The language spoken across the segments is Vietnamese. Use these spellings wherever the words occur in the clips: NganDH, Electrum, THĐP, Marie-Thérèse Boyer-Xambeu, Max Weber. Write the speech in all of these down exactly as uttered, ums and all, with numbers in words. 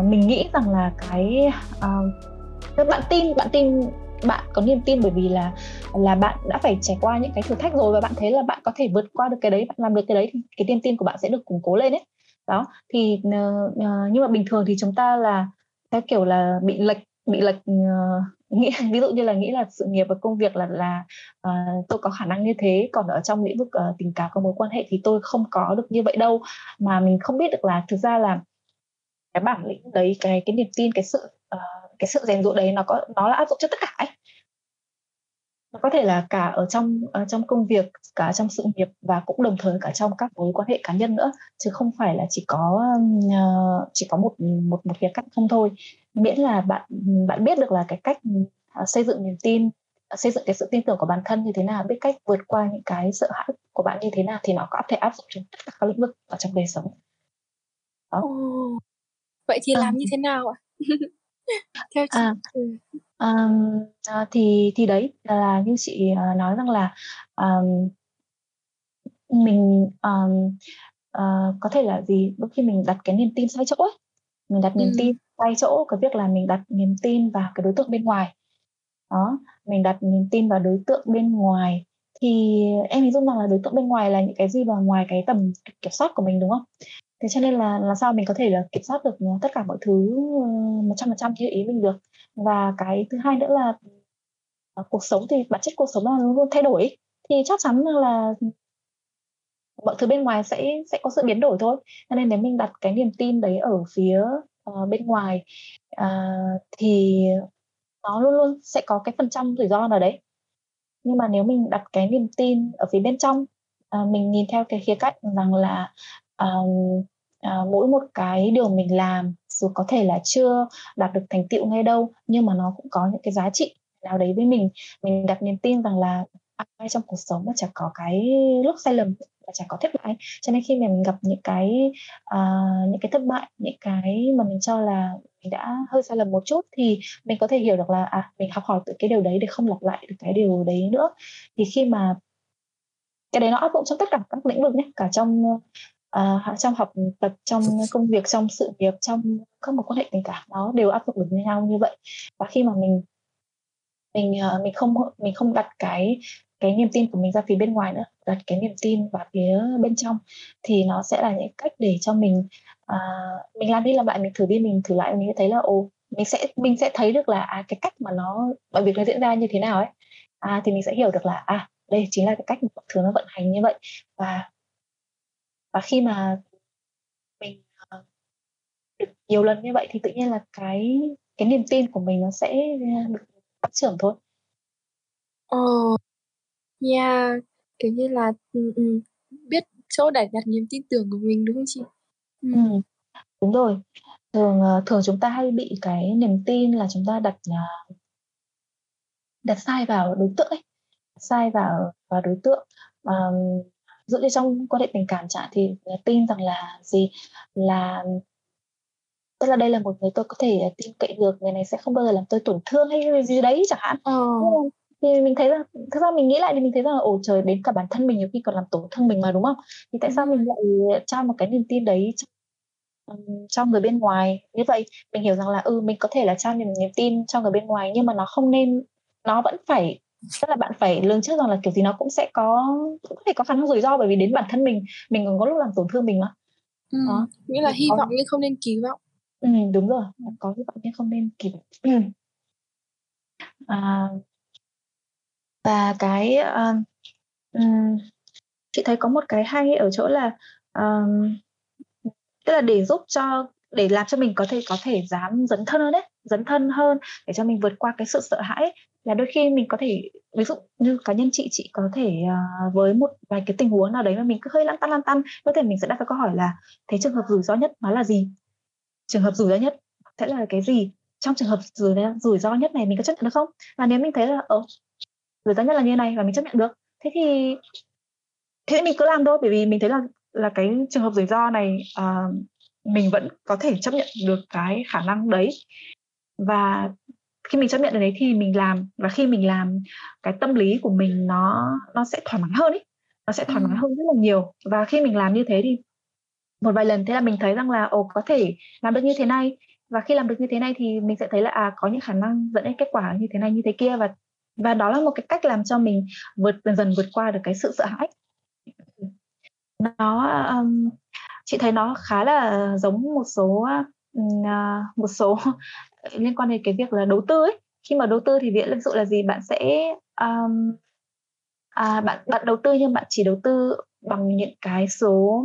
à, mình nghĩ rằng là cái à, bạn tin bạn tin bạn có niềm tin bởi vì là là bạn đã phải trải qua những cái thử thách rồi và bạn thấy là bạn có thể vượt qua được cái đấy, bạn làm được cái đấy thì cái niềm tin của bạn sẽ được củng cố lên ấy. Đó thì uh, nhưng mà bình thường thì chúng ta là cái kiểu là bị lệch bị lệch uh, nghĩ, ví dụ như là nghĩ là sự nghiệp và công việc là là uh, tôi có khả năng như thế, còn ở trong lĩnh vực uh, tình cảm và mối quan hệ thì tôi không có được như vậy đâu, mà mình không biết được là thực ra là cái bản lĩnh đấy, cái cái niềm tin, cái sự uh, cái sự rèn giũa đấy nó có nó là áp dụng cho tất cả ấy. Nó có thể là cả ở trong uh, trong công việc, cả trong sự nghiệp và cũng đồng thời cả trong các mối quan hệ cá nhân nữa, chứ không phải là chỉ có uh, chỉ có một một một việc cắt không thôi. Miễn là bạn bạn biết được là cái cách uh, xây dựng niềm tin, uh, xây dựng cái sự tin tưởng của bản thân như thế nào, biết cách vượt qua những cái sợ hãi của bạn như thế nào thì nó có thể áp dụng trong tất cả các lĩnh vực ở trong đời sống. Đó. Oh, vậy thì làm à. như thế nào ạ? Theo chị. À. Um, uh, thì thì đấy là như chị uh, nói rằng là um, mình um, uh, có thể là gì, đôi khi mình đặt cái niềm tin sai chỗ ấy, mình đặt niềm ừ. tin sai chỗ, cái việc là mình đặt niềm tin vào cái đối tượng bên ngoài đó, mình đặt niềm tin vào đối tượng bên ngoài thì em hình dung rằng là đối tượng bên ngoài là những cái gì mà ngoài cái tầm kiểm soát của mình, đúng không? Thế cho nên là làm sao mình có thể là kiểm soát được tất cả mọi thứ một trăm phần trăm như ý mình được. Và cái thứ hai nữa là cuộc sống thì bản chất cuộc sống là luôn thay đổi, thì chắc chắn là mọi thứ bên ngoài sẽ sẽ có sự biến đổi thôi. Cho nên nếu mình đặt cái niềm tin đấy ở phía uh, bên ngoài uh, thì nó luôn luôn sẽ có cái phần trăm rủi ro nào đấy. Nhưng mà nếu mình đặt cái niềm tin ở phía bên trong, uh, mình nhìn theo cái khía cạnh rằng là Uh, uh, mỗi một cái điều mình làm dù có thể là chưa đạt được thành tựu ngay đâu, nhưng mà nó cũng có những cái giá trị nào đấy với mình. Mình đặt niềm tin rằng là ai trong cuộc sống mà chả có cái lúc sai lầm và chả có thất bại. Cho nên khi mà mình gặp những cái uh, những cái thất bại, những cái mà mình cho là mình đã hơi sai lầm một chút, thì mình có thể hiểu được là à, mình học hỏi từ cái điều đấy để không lặp lại được cái điều đấy nữa. Thì khi mà cái đấy nó áp dụng trong tất cả các lĩnh vực nhé, cả trong À, trong học tập, trong công việc, trong sự nghiệp, trong các mối quan hệ tình cảm, nó đều áp dụng được với nhau như vậy. Và khi mà mình mình mình không mình không đặt cái cái niềm tin của mình ra phía bên ngoài nữa, đặt cái niềm tin vào phía bên trong, thì nó sẽ là những cách để cho mình à, mình làm đi làm lại, mình thử đi mình thử lại, mình sẽ thấy là ồ, mình sẽ mình sẽ thấy được là à, cái cách mà nó mọi việc nó diễn ra như thế nào ấy, à, thì mình sẽ hiểu được là à, đây chính là cái cách mọi thứ nó vận hành như vậy. Và Và khi mà mình uh, được nhiều lần như vậy thì tự nhiên là cái cái niềm tin của mình nó sẽ được phát triển thôi. Ồ, oh, yeah, kiểu như là um, um, biết chỗ để đặt niềm tin tưởng của mình, đúng không chị? Um. Ừ, đúng rồi. Thường uh, thường chúng ta hay bị cái niềm tin là chúng ta đặt uh, đặt sai vào đối tượng ấy, sai vào vào đối tượng. Um, Dựa như trong quan hệ tình cảm chẳng thì tin rằng là gì, là tức là đây là một người tôi có thể tin cậy được, người này sẽ không bao giờ làm tôi tổn thương hay gì đấy chẳng hạn. Oh. Thì mình thấy rằng, thực ra mình nghĩ lại thì mình thấy rằng là ồ trời, đến cả bản thân mình nhiều khi còn làm tổn thương mình mà, đúng không? Thì tại sao mình lại trao một cái niềm tin đấy cho người bên ngoài như vậy? Mình hiểu rằng là ừ, mình có thể là trao niềm, niềm tin cho người bên ngoài, nhưng mà nó không nên, nó vẫn phải, tức là bạn phải lường trước rằng là kiểu gì nó cũng sẽ có cũng có thể có khả năng rủi ro, bởi vì đến bản thân mình mình còn có lúc làm tổn thương mình mà. Ừ, đó. Nghĩa là hy có... vọng nhưng không nên kỳ vọng. Ừ, đúng rồi, có hy vọng nhưng không nên kỳ vọng. Ừ. À, và cái uh, um, chị thấy có một cái hay ở chỗ là um, tức là để giúp cho để làm cho mình có thể có thể dám dấn thân hơn đấy, dấn thân hơn để cho mình vượt qua cái sự sợ hãi. Là đôi khi mình có thể, ví dụ như cá nhân chị chị có thể uh, với một vài cái tình huống nào đấy mà mình cứ hơi lăn tăn lăn tăn, có thể mình sẽ đặt ra câu hỏi là thế trường hợp rủi ro nhất nó là gì, trường hợp rủi ro nhất sẽ là cái gì, trong trường hợp rủi, rủi ro nhất này mình có chấp nhận được không? Và nếu mình thấy là ờ rủi ro nhất là như này và mình chấp nhận được, thế thì thế thì mình cứ làm thôi, bởi vì mình thấy là là cái trường hợp rủi ro này uh, mình vẫn có thể chấp nhận được cái khả năng đấy. Và khi mình chấp nhận được đấy thì mình làm, và khi mình làm cái tâm lý của mình nó nó sẽ thoải mái hơn ấy, nó sẽ thoải mái hơn rất là nhiều. Và khi mình làm như thế thì một vài lần thế là mình thấy rằng là ồ, có thể làm được như thế này, Và khi làm được như thế này thì mình sẽ thấy là à, có những khả năng dẫn đến kết quả như thế này như thế kia, và và đó là một cái cách làm cho mình vượt dần dần vượt qua được cái sự sợ hãi. Nó um, chị thấy nó khá là giống một số uh, một số liên quan đến cái việc là đầu tư ấy. Khi mà đầu tư thì ví dụ là gì, bạn sẽ um, à, bạn bạn đầu tư nhưng bạn chỉ đầu tư bằng những cái số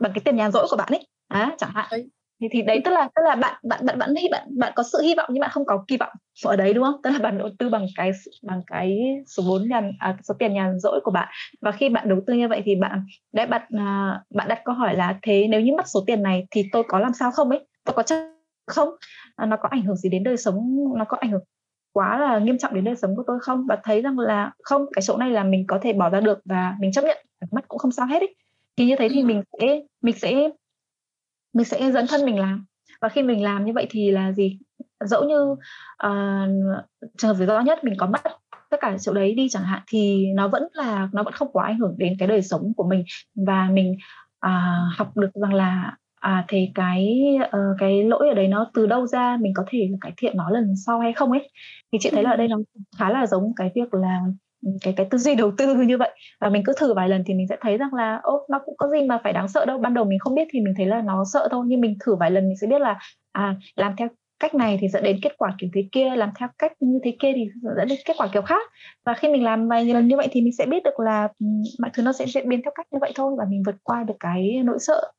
bằng cái tiền nhàn rỗi của bạn ấy, à, chẳng hạn. Thì, thì đấy tức là tức là bạn bạn bạn bạn bạn bạn có sự hy vọng nhưng bạn không có kỳ vọng ở đấy, đúng không? Tức là bạn đầu tư bằng cái bằng cái số vốn nhàn à, số tiền nhàn rỗi của bạn. Và khi bạn đầu tư như vậy thì bạn đấy bạn à, bạn đặt câu hỏi là thế nếu như mất số tiền này thì tôi có làm sao không ấy, tôi có chắc không, à, nó có ảnh hưởng gì đến đời sống, nó có ảnh hưởng quá là nghiêm trọng đến đời sống của tôi không, và thấy rằng là không, cái chỗ này là mình có thể bỏ ra được và mình chấp nhận mất cũng không sao hết ấy. Thì như thế thì mình sẽ mình sẽ mình sẽ dẫn thân mình làm. Và khi mình làm như vậy thì là gì, dẫu như uh, trường hợp rủi ro nhất mình có mất tất cả chỗ đấy đi chẳng hạn, thì nó vẫn là nó vẫn không quá ảnh hưởng đến cái đời sống của mình, và mình uh, học được rằng là à, thì cái uh, cái lỗi ở đấy nó từ đâu ra, mình có thể cải thiện nó lần sau hay không ấy. Thì chị thấy là ở đây nó khá là giống cái việc là cái cái tư duy đầu tư như vậy, và mình cứ thử vài lần thì mình sẽ thấy rằng là ô, nó cũng có gì mà phải đáng sợ đâu. Ban đầu mình không biết thì mình thấy là nó sợ thôi, nhưng mình thử vài lần mình sẽ biết là à, làm theo cách này thì dẫn đến kết quả kiểu thế kia, làm theo cách như thế kia thì dẫn đến kết quả kiểu khác. Và khi mình làm vài lần như vậy thì mình sẽ biết được là mọi thứ nó sẽ diễn biến theo cách như vậy thôi, và mình vượt qua được cái nỗi sợ.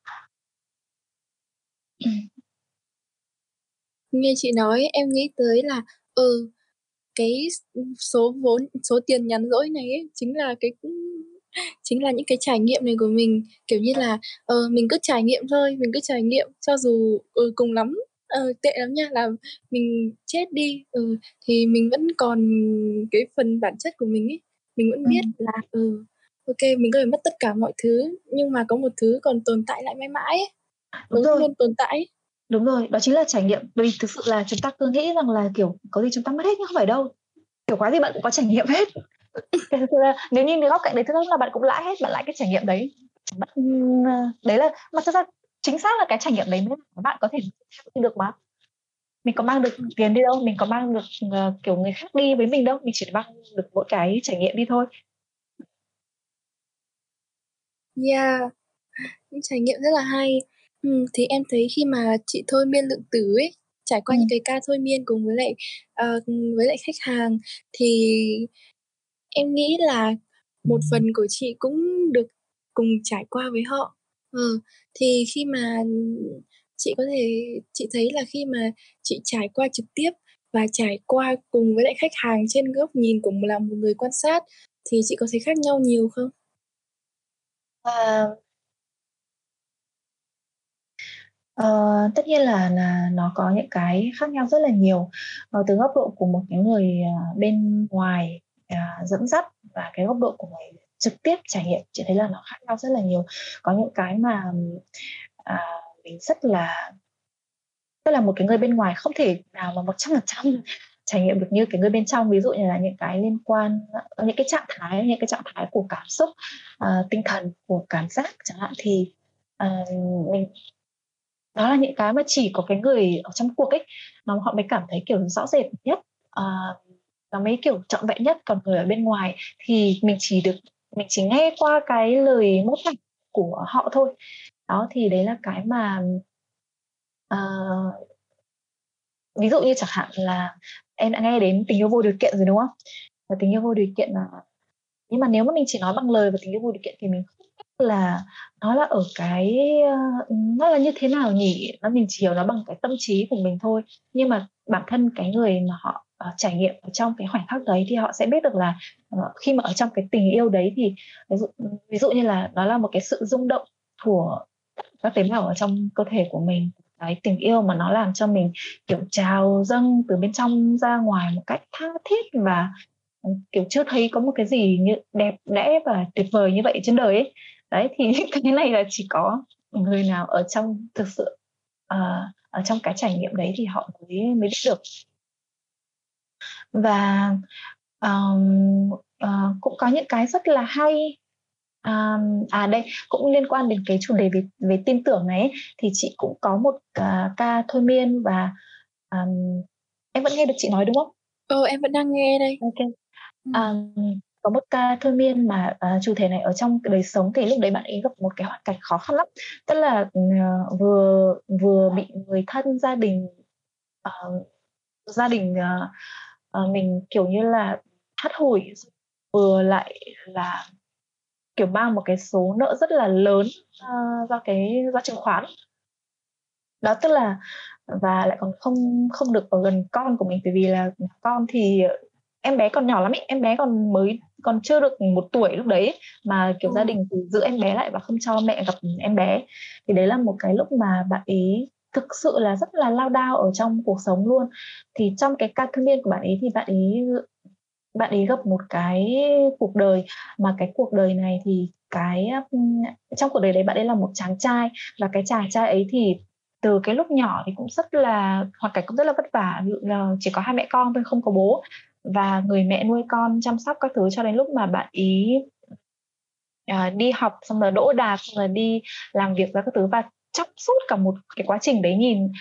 Nghe chị nói em nghĩ tới là ừ cái số vốn số tiền nhàn rỗi này ấy, chính là cái chính là những cái trải nghiệm này của mình, kiểu như là uh, mình cứ trải nghiệm thôi, mình cứ trải nghiệm cho dù uh, cùng lắm uh, tệ lắm nha là mình chết đi, uh, thì mình vẫn còn cái phần bản chất của mình ấy, mình vẫn biết ừ. là ừ uh, ok mình có thể mất tất cả mọi thứ nhưng mà có một thứ còn tồn tại lại mãi mãi ấy. Đúng rồi, tồn tại. Đúng rồi, đó chính là trải nghiệm. Bởi vì thực sự là chúng ta cứ nghĩ rằng là kiểu có gì chúng ta mất hết, nhưng không phải đâu. Kiểu quá gì bạn cũng có trải nghiệm hết. Nếu như góc cạnh đấy thứ là bạn cũng lãi hết, bạn lãi cái trải nghiệm đấy. Bạn... Đấy là, mà thực ra chính xác là cái trải nghiệm đấy mới là bạn có thể được mà. Mình có mang được tiền đi đâu, mình có mang được uh, kiểu người khác đi với mình đâu, mình chỉ mang được mỗi cái trải nghiệm đi thôi. Yeah, những trải nghiệm rất là hay. Ừ, thì em thấy khi mà chị thôi miên lượng tử ấy, trải qua ừ. những cái ca thôi miên cùng với lại uh, với lại khách hàng, thì em nghĩ là một phần của chị cũng được cùng trải qua với họ. Ừ, thì khi mà chị có thể chị thấy là khi mà chị trải qua trực tiếp và trải qua cùng với lại khách hàng trên góc nhìn của là một người quan sát, thì chị có thấy khác nhau nhiều không? À... Uh, tất nhiên là, là nó có những cái khác nhau rất là nhiều, uh, từ góc độ của một cái người uh, bên ngoài uh, dẫn dắt và cái góc độ của người trực tiếp trải nghiệm, chị thấy là nó khác nhau rất là nhiều. Có những cái mà uh, mình rất là tức là một cái người bên ngoài không thể nào mà một trăm phần trăm trải nghiệm được như cái người bên trong, ví dụ như là những cái liên quan những cái trạng thái những cái trạng thái của cảm xúc, uh, tinh thần, của cảm giác chẳng hạn, thì uh, mình đó là những cái mà chỉ có cái người ở trong cuộc ấy nó họ mới cảm thấy kiểu rõ rệt nhất, à, nó mới kiểu trọn vẹn nhất. Còn người ở bên ngoài thì mình chỉ được mình chỉ nghe qua cái lời mô tả của họ thôi. Đó thì đấy là cái mà à, ví dụ như chẳng hạn là em đã nghe đến tình yêu vô điều kiện rồi đúng không? Và tình yêu vô điều kiện là nhưng mà nếu mà mình chỉ nói bằng lời về tình yêu vô điều kiện thì mình không biết là nó là ở cái nó là như thế nào nhỉ, nó mình chỉ hiểu nó bằng cái tâm trí của mình thôi. Nhưng mà bản thân cái người mà họ uh, trải nghiệm ở trong cái khoảnh khắc đấy thì họ sẽ biết được là uh, khi mà ở trong cái tình yêu đấy thì ví dụ, ví dụ như là nó là một cái sự rung động của các tế bào ở trong cơ thể của mình, cái tình yêu mà nó làm cho mình kiểu trào dâng từ bên trong ra ngoài một cách tha thiết và kiểu chưa thấy có một cái gì như đẹp đẽ và tuyệt vời như vậy trên đời ấy. Đấy thì cái này là chỉ có người nào ở trong thực sự uh, ở trong cái trải nghiệm đấy thì họ mới mới biết được. Và um, uh, cũng có những cái rất là hay À, à đây cũng liên quan đến cái chủ đề về, về tin tưởng này ấy, thì chị cũng có một uh, ca thôi miên và um, em vẫn nghe được chị nói đúng không? Ừ, em vẫn đang nghe đây. Ok. Um, có một ca thôi miên mà uh, chủ thể này ở trong cái đời sống thì lúc đấy bạn ấy gặp một cái hoàn cảnh khó khăn lắm, tức là uh, vừa vừa bị người thân gia đình uh, gia đình uh, uh, mình kiểu như là hắt hủi, vừa lại là kiểu mang một cái số nợ rất là lớn uh, do cái do chứng khoán đó, tức là và lại còn không không được ở gần con của mình, bởi vì là con thì em bé còn nhỏ lắm ý, em bé còn mới còn chưa được một tuổi lúc đấy mà kiểu ừ. gia đình thì giữ em bé lại và không cho mẹ gặp em bé, thì đấy là một cái lúc mà bạn ý thực sự là rất là lao đao ở trong cuộc sống luôn. Thì trong cái ca thương niên của bạn ấy thì bạn ấy bạn ấy gặp một cái cuộc đời mà cái cuộc đời này thì cái trong cuộc đời đấy bạn ấy là một chàng trai, và cái chàng trai ấy thì từ cái lúc nhỏ thì cũng rất là hoàn cảnh cũng rất là vất vả, là chỉ có hai mẹ con thôi, không có bố, và người mẹ nuôi con chăm sóc các thứ cho đến lúc mà bạn ý à, đi học xong rồi đỗ đạt, xong rồi đi làm việc ra các thứ, và trong suốt cả một cái quá trình đấy nhìn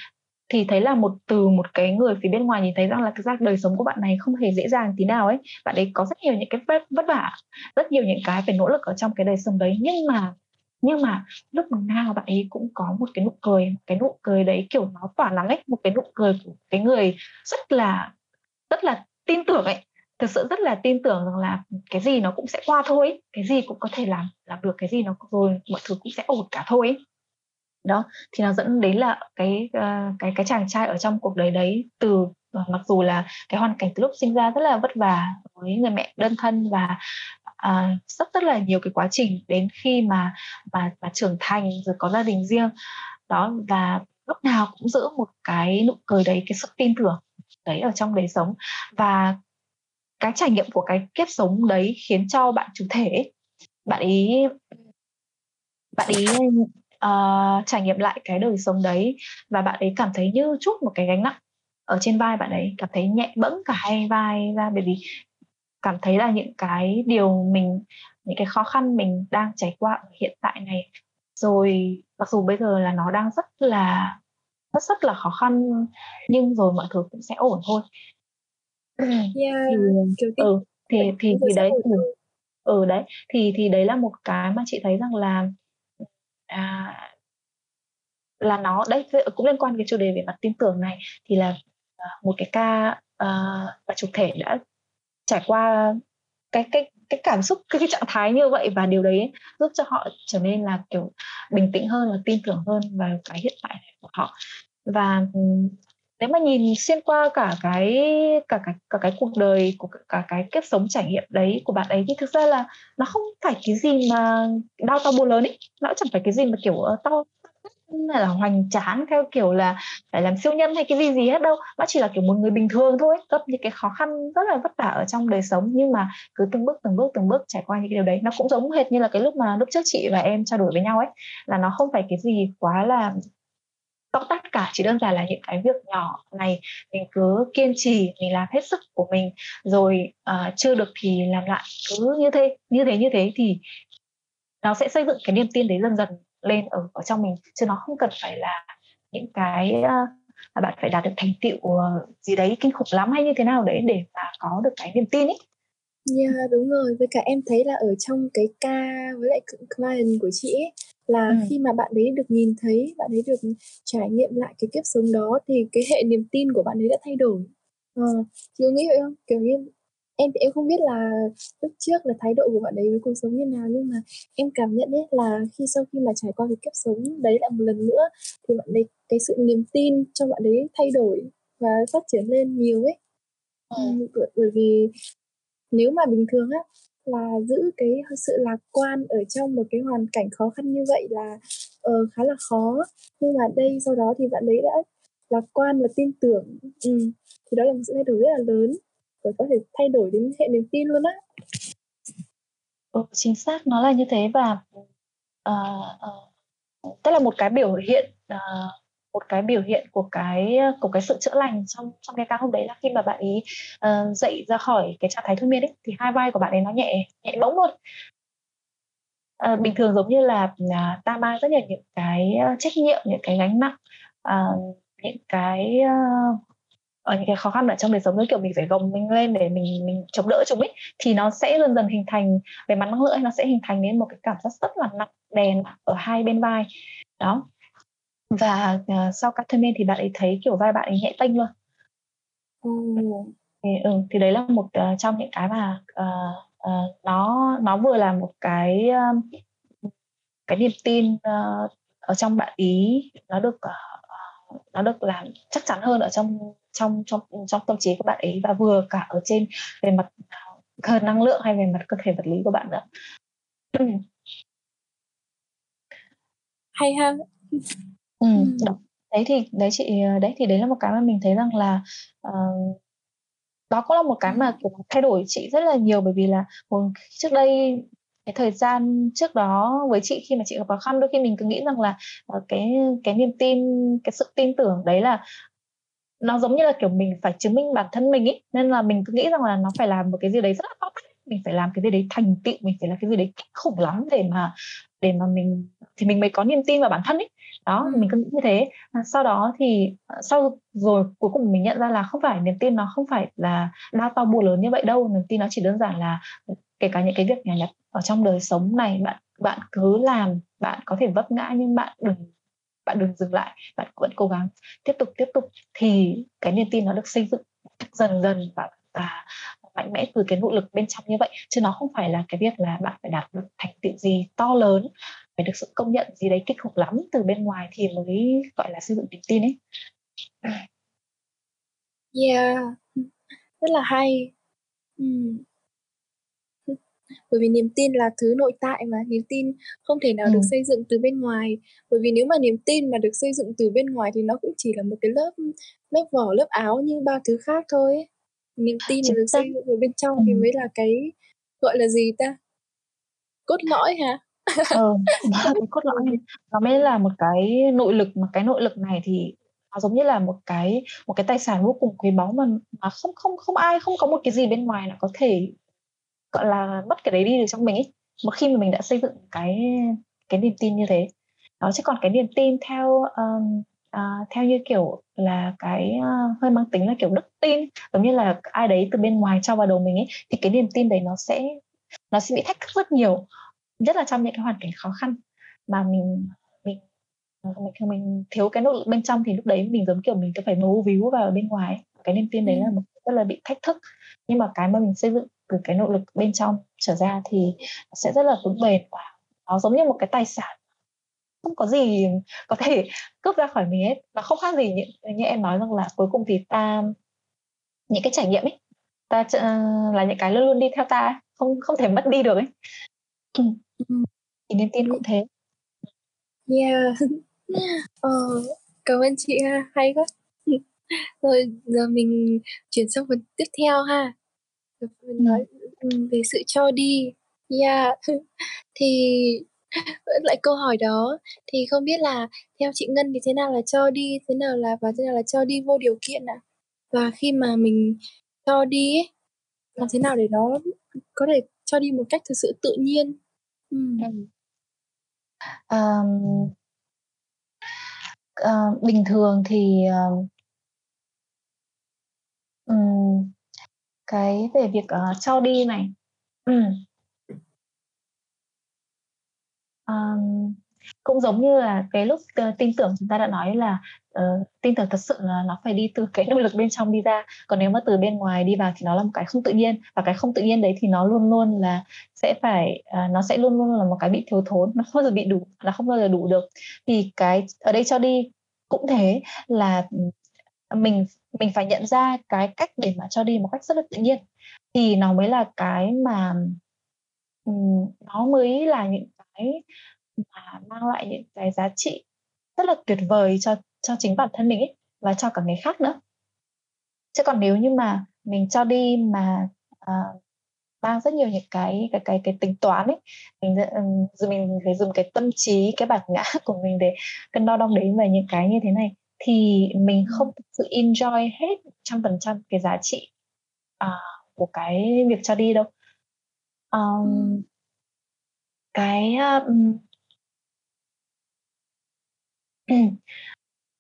thì thấy là một từ một cái người phía bên ngoài nhìn thấy rằng là thực ra đời sống của bạn này không hề dễ dàng tí nào ấy, bạn ấy có rất nhiều những cái vất vả, rất nhiều những cái phải nỗ lực ở trong cái đời sống đấy, nhưng mà nhưng mà lúc nào bạn ấy cũng có một cái nụ cười, một cái nụ cười đấy kiểu nó tỏa nắng ấy, một cái nụ cười của cái người rất là rất là tin tưởng ấy, thực sự rất là tin tưởng rằng là cái gì nó cũng sẽ qua thôi ấy. Cái gì cũng có thể làm làm được, cái gì nó rồi mọi thứ cũng sẽ ổn cả thôi ấy. Đó thì nó dẫn đến là cái cái cái chàng trai ở trong cuộc đời đấy, từ mặc dù là cái hoàn cảnh từ lúc sinh ra rất là vất vả với người mẹ đơn thân và à, rất rất là nhiều cái quá trình đến khi mà mà mà trưởng thành rồi có gia đình riêng đó, và lúc nào cũng giữ một cái nụ cười đấy, cái sự tin tưởng đấy ở trong đời sống. Và cái trải nghiệm của cái kiếp sống đấy khiến cho bạn chủ thể bạn ý bạn ý Uh, trải nghiệm lại cái đời sống đấy, và bạn ấy cảm thấy như chút một cái gánh nặng ở trên vai bạn ấy, cảm thấy nhẹ bẫng cả hai vai ra, bởi vì cảm thấy là những cái điều mình, những cái khó khăn mình đang trải qua ở hiện tại này, rồi mặc dù bây giờ là nó đang rất là rất rất là khó khăn, nhưng rồi mọi thứ cũng sẽ ổn thôi. Yeah. thì, ừ, thì thì thì đấy ừ, ừ đấy thì thì đấy là một cái mà chị thấy rằng là À, là nó đấy cũng liên quan cái chủ đề về mặt tin tưởng này, thì là một cái ca và uh, chủ thể đã trải qua cái cái cái cảm xúc, cái, cái trạng thái như vậy, và điều đấy giúp cho họ trở nên là kiểu bình tĩnh hơn và tin tưởng hơn vào cái hiện tại của họ. Và nếu mà nhìn xuyên qua cả cái cả cái cả cái cuộc đời của cả cái kiếp sống trải nghiệm đấy của bạn ấy thì thực ra là nó không phải cái gì mà đau to búa lớn ấy, nó chẳng phải cái gì mà kiểu uh, to là hoành tráng theo kiểu là phải làm siêu nhân hay cái gì gì hết đâu, nó chỉ là kiểu một người bình thường thôi, gặp những cái khó khăn rất là vất vả ở trong đời sống, nhưng mà cứ từng bước từng bước từng bước trải qua những cái điều đấy. Nó cũng giống hệt như là cái lúc mà lúc trước chị và em trao đổi với nhau ấy, là nó không phải cái gì quá là tóm tắt cả, chỉ đơn giản là những cái việc nhỏ này mình cứ kiên trì, mình làm hết sức của mình, rồi uh, chưa được thì làm lại, cứ như thế như thế như thế thì nó sẽ xây dựng cái niềm tin đấy dần dần lên ở, ở trong mình, chứ nó không cần phải là những cái uh, bạn phải đạt được thành tựu gì đấy kinh khủng lắm hay như thế nào đấy để mà có được cái niềm tin ấy. Yeah, đúng rồi. Với cả em thấy là ở trong cái ca với lại client của chị ấy, là ừ. khi mà bạn ấy được nhìn thấy, bạn ấy được trải nghiệm lại cái kiếp sống đó, thì cái hệ niềm tin của bạn ấy đã thay đổi. À, chị có nghĩ vậy không? Kiểu như em thì em không biết là lúc trước là thái độ của bạn ấy với cuộc sống như nào, nhưng mà em cảm nhận ấy là khi sau khi mà trải qua cái kiếp sống đấy lại một lần nữa thì bạn ấy, cái sự niềm tin trong bạn ấy thay đổi và phát triển lên nhiều ấy. Ừ. Ừ, bởi vì nếu mà bình thường á là giữ cái sự lạc quan ở trong một cái hoàn cảnh khó khăn như vậy là uh, khá là khó, nhưng mà đây sau đó thì bạn ấy đã lạc quan và tin tưởng, ừ. thì đó là một sự thay đổi rất là lớn, rồi có thể thay đổi đến hệ niềm tin luôn á. Ừ, chính xác, nó là như thế. Và uh, uh, tức là một cái biểu hiện uh, một cái biểu hiện của cái của cái sự chữa lành trong trong cái ca hôm đấy là khi mà bạn ấy uh, dậy ra khỏi cái trạng thái thôi miên ấy thì hai vai của bạn ấy nó nhẹ nhẹ bỗng luôn. à, bình thường giống như là à, ta mang rất là những cái trách nhiệm, những cái gánh nặng, à, những cái à, những cái khó khăn ở trong đời sống, như kiểu mình phải gồng mình lên để mình mình chống đỡ chúng ấy, thì nó sẽ dần dần hình thành về mặt năng lượng, nó sẽ hình thành đến một cái cảm giác rất là nặng đè ở hai bên vai đó. Và uh, sau cắt thêm thì bạn ấy thấy kiểu vai bạn ấy nhẹ tênh luôn. Ừ. Thì, ừ, thì đấy là một uh, trong những cái mà uh, uh, nó nó vừa là một cái uh, cái niềm tin uh, ở trong bạn ý, nó được uh, nó được làm chắc chắn hơn ở trong trong trong trong tâm trí của bạn ấy, và vừa cả ở trên về mặt uh, năng lượng hay về mặt cơ thể vật lý của bạn nữa. Ừ. Hay ha. Ừ. Đấy thì đấy chị đấy thì đấy là một cái mà mình thấy rằng là uh, đó cũng là một cái mà cũng thay đổi chị rất là nhiều, bởi vì là trước đây cái thời gian trước đó với chị, khi mà chị gặp khó khăn, đôi khi mình cứ nghĩ rằng là uh, cái cái niềm tin, cái sự tin tưởng đấy là nó giống như là kiểu mình phải chứng minh bản thân mình ấy, nên là mình cứ nghĩ rằng là nó phải làm một cái gì đấy rất là khó khăn, mình phải làm cái gì đấy thành tựu, mình phải làm cái gì đấy khủng lắm để mà để mà mình thì mình mới có niềm tin vào bản thân ấy. Đó, ừ. Mình cứ nghĩ như thế. Sau đó thì sau rồi cuối cùng mình nhận ra là không phải, niềm tin nó không phải là đao to búa lớn như vậy đâu. Niềm tin nó chỉ đơn giản là kể cả những cái việc nhỏ nhặt ở trong đời sống này, bạn bạn cứ làm, bạn có thể vấp ngã nhưng bạn đừng bạn đừng dừng lại, bạn vẫn cố gắng tiếp tục tiếp tục thì cái niềm tin nó được xây dựng dần dần và, và mạnh mẽ từ cái nỗ lực bên trong như vậy, chứ nó không phải là cái việc là bạn phải đạt được thành tựu gì to lớn, phải được sự công nhận gì đấy kích khủng lắm từ bên ngoài thì mới gọi là xây dựng niềm tin ấy. Yeah, rất là hay. Ừ. Bởi vì niềm tin là thứ nội tại mà, niềm tin không thể nào ừ. được xây dựng từ bên ngoài. Bởi vì nếu mà niềm tin mà được xây dựng từ bên ngoài thì nó cũng chỉ là một cái lớp lớp vỏ, lớp áo như bao thứ khác thôi ấy. Niềm tin mà được xây dựng từ bên trong ừ. thì mới là cái gọi là gì ta? Cốt lõi hả? Ờ, cái cốt lõi nó mới là một cái nội lực, mà cái nội lực này thì nó giống như là một cái một cái tài sản vô cùng quý báu mà mà không không không ai không có một cái gì bên ngoài nó có thể gọi là mất cái đấy đi được trong mình ấy, một khi mà mình đã xây dựng cái cái niềm tin như thế đó. Chứ còn cái niềm tin theo um, uh, theo như kiểu là cái uh, hơi mang tính là kiểu đức tin, giống như là ai đấy từ bên ngoài cho vào đầu mình ấy, thì cái niềm tin đấy nó sẽ nó sẽ bị thách thức rất nhiều, nhất là trong những cái hoàn cảnh khó khăn mà mình mình mình, mình thiếu cái nỗ lực bên trong, thì lúc đấy mình giống kiểu mình cứ phải mưu víu vào bên ngoài ấy. Cái niềm tin đấy là một rất là bị thách thức, nhưng mà cái mà mình xây dựng từ cái nỗ lực bên trong trở ra thì sẽ rất là vững bền, và nó giống như một cái tài sản không có gì có thể cướp ra khỏi mình hết. Nó không khác gì như, như em nói rằng là cuối cùng thì ta những cái trải nghiệm ấy, ta là những cái luôn luôn đi theo ta ấy, không không thể mất đi được ấy. Ừ. Thì niềm tin cũng thế. Yeah. Ờ, cảm ơn chị ha, hay quá. Rồi giờ mình chuyển sang phần tiếp theo ha. Mình nói về sự cho đi. Yeah. Thì vẫn lại câu hỏi đó, thì không biết là theo chị Ngân thì thế nào là cho đi, thế nào là và thế nào là cho đi vô điều kiện ạ? À? Và khi mà mình cho đi ấy, làm thế nào để nó có thể cho đi một cách thực sự tự nhiên? Ừ. À, à, bình thường thì à, cái về việc uh, cho đi này ừ. à, cũng giống như là cái lúc uh, tin tưởng, chúng ta đã nói là uh, tin tưởng thật sự là nó phải đi từ cái nỗ lực bên trong đi ra, còn nếu mà từ bên ngoài đi vào thì nó là một cái không tự nhiên, và cái không tự nhiên đấy thì nó luôn luôn là sẽ phải uh, nó sẽ luôn luôn là một cái bị thiếu thốn, nó không bao giờ bị đủ, nó không bao giờ đủ được. Thì cái ở đây cho đi cũng thế, là mình mình phải nhận ra cái cách để mà cho đi một cách rất là tự nhiên, thì nó mới là cái mà um, nó mới là những cái mà mang lại những cái giá trị rất là tuyệt vời cho cho chính bản thân mình ấy, và cho cả người khác nữa. Chứ còn nếu như mà mình cho đi mà uh, mang rất nhiều những cái cái cái cái tính toán ấy, mình dùng mình phải dùng cái tâm trí, cái bản ngã của mình để cân đo đong đếm về những cái như thế này, thì mình không thực sự enjoy hết trăm phần trăm cái giá trị uh, của cái việc cho đi đâu. Um, cái um,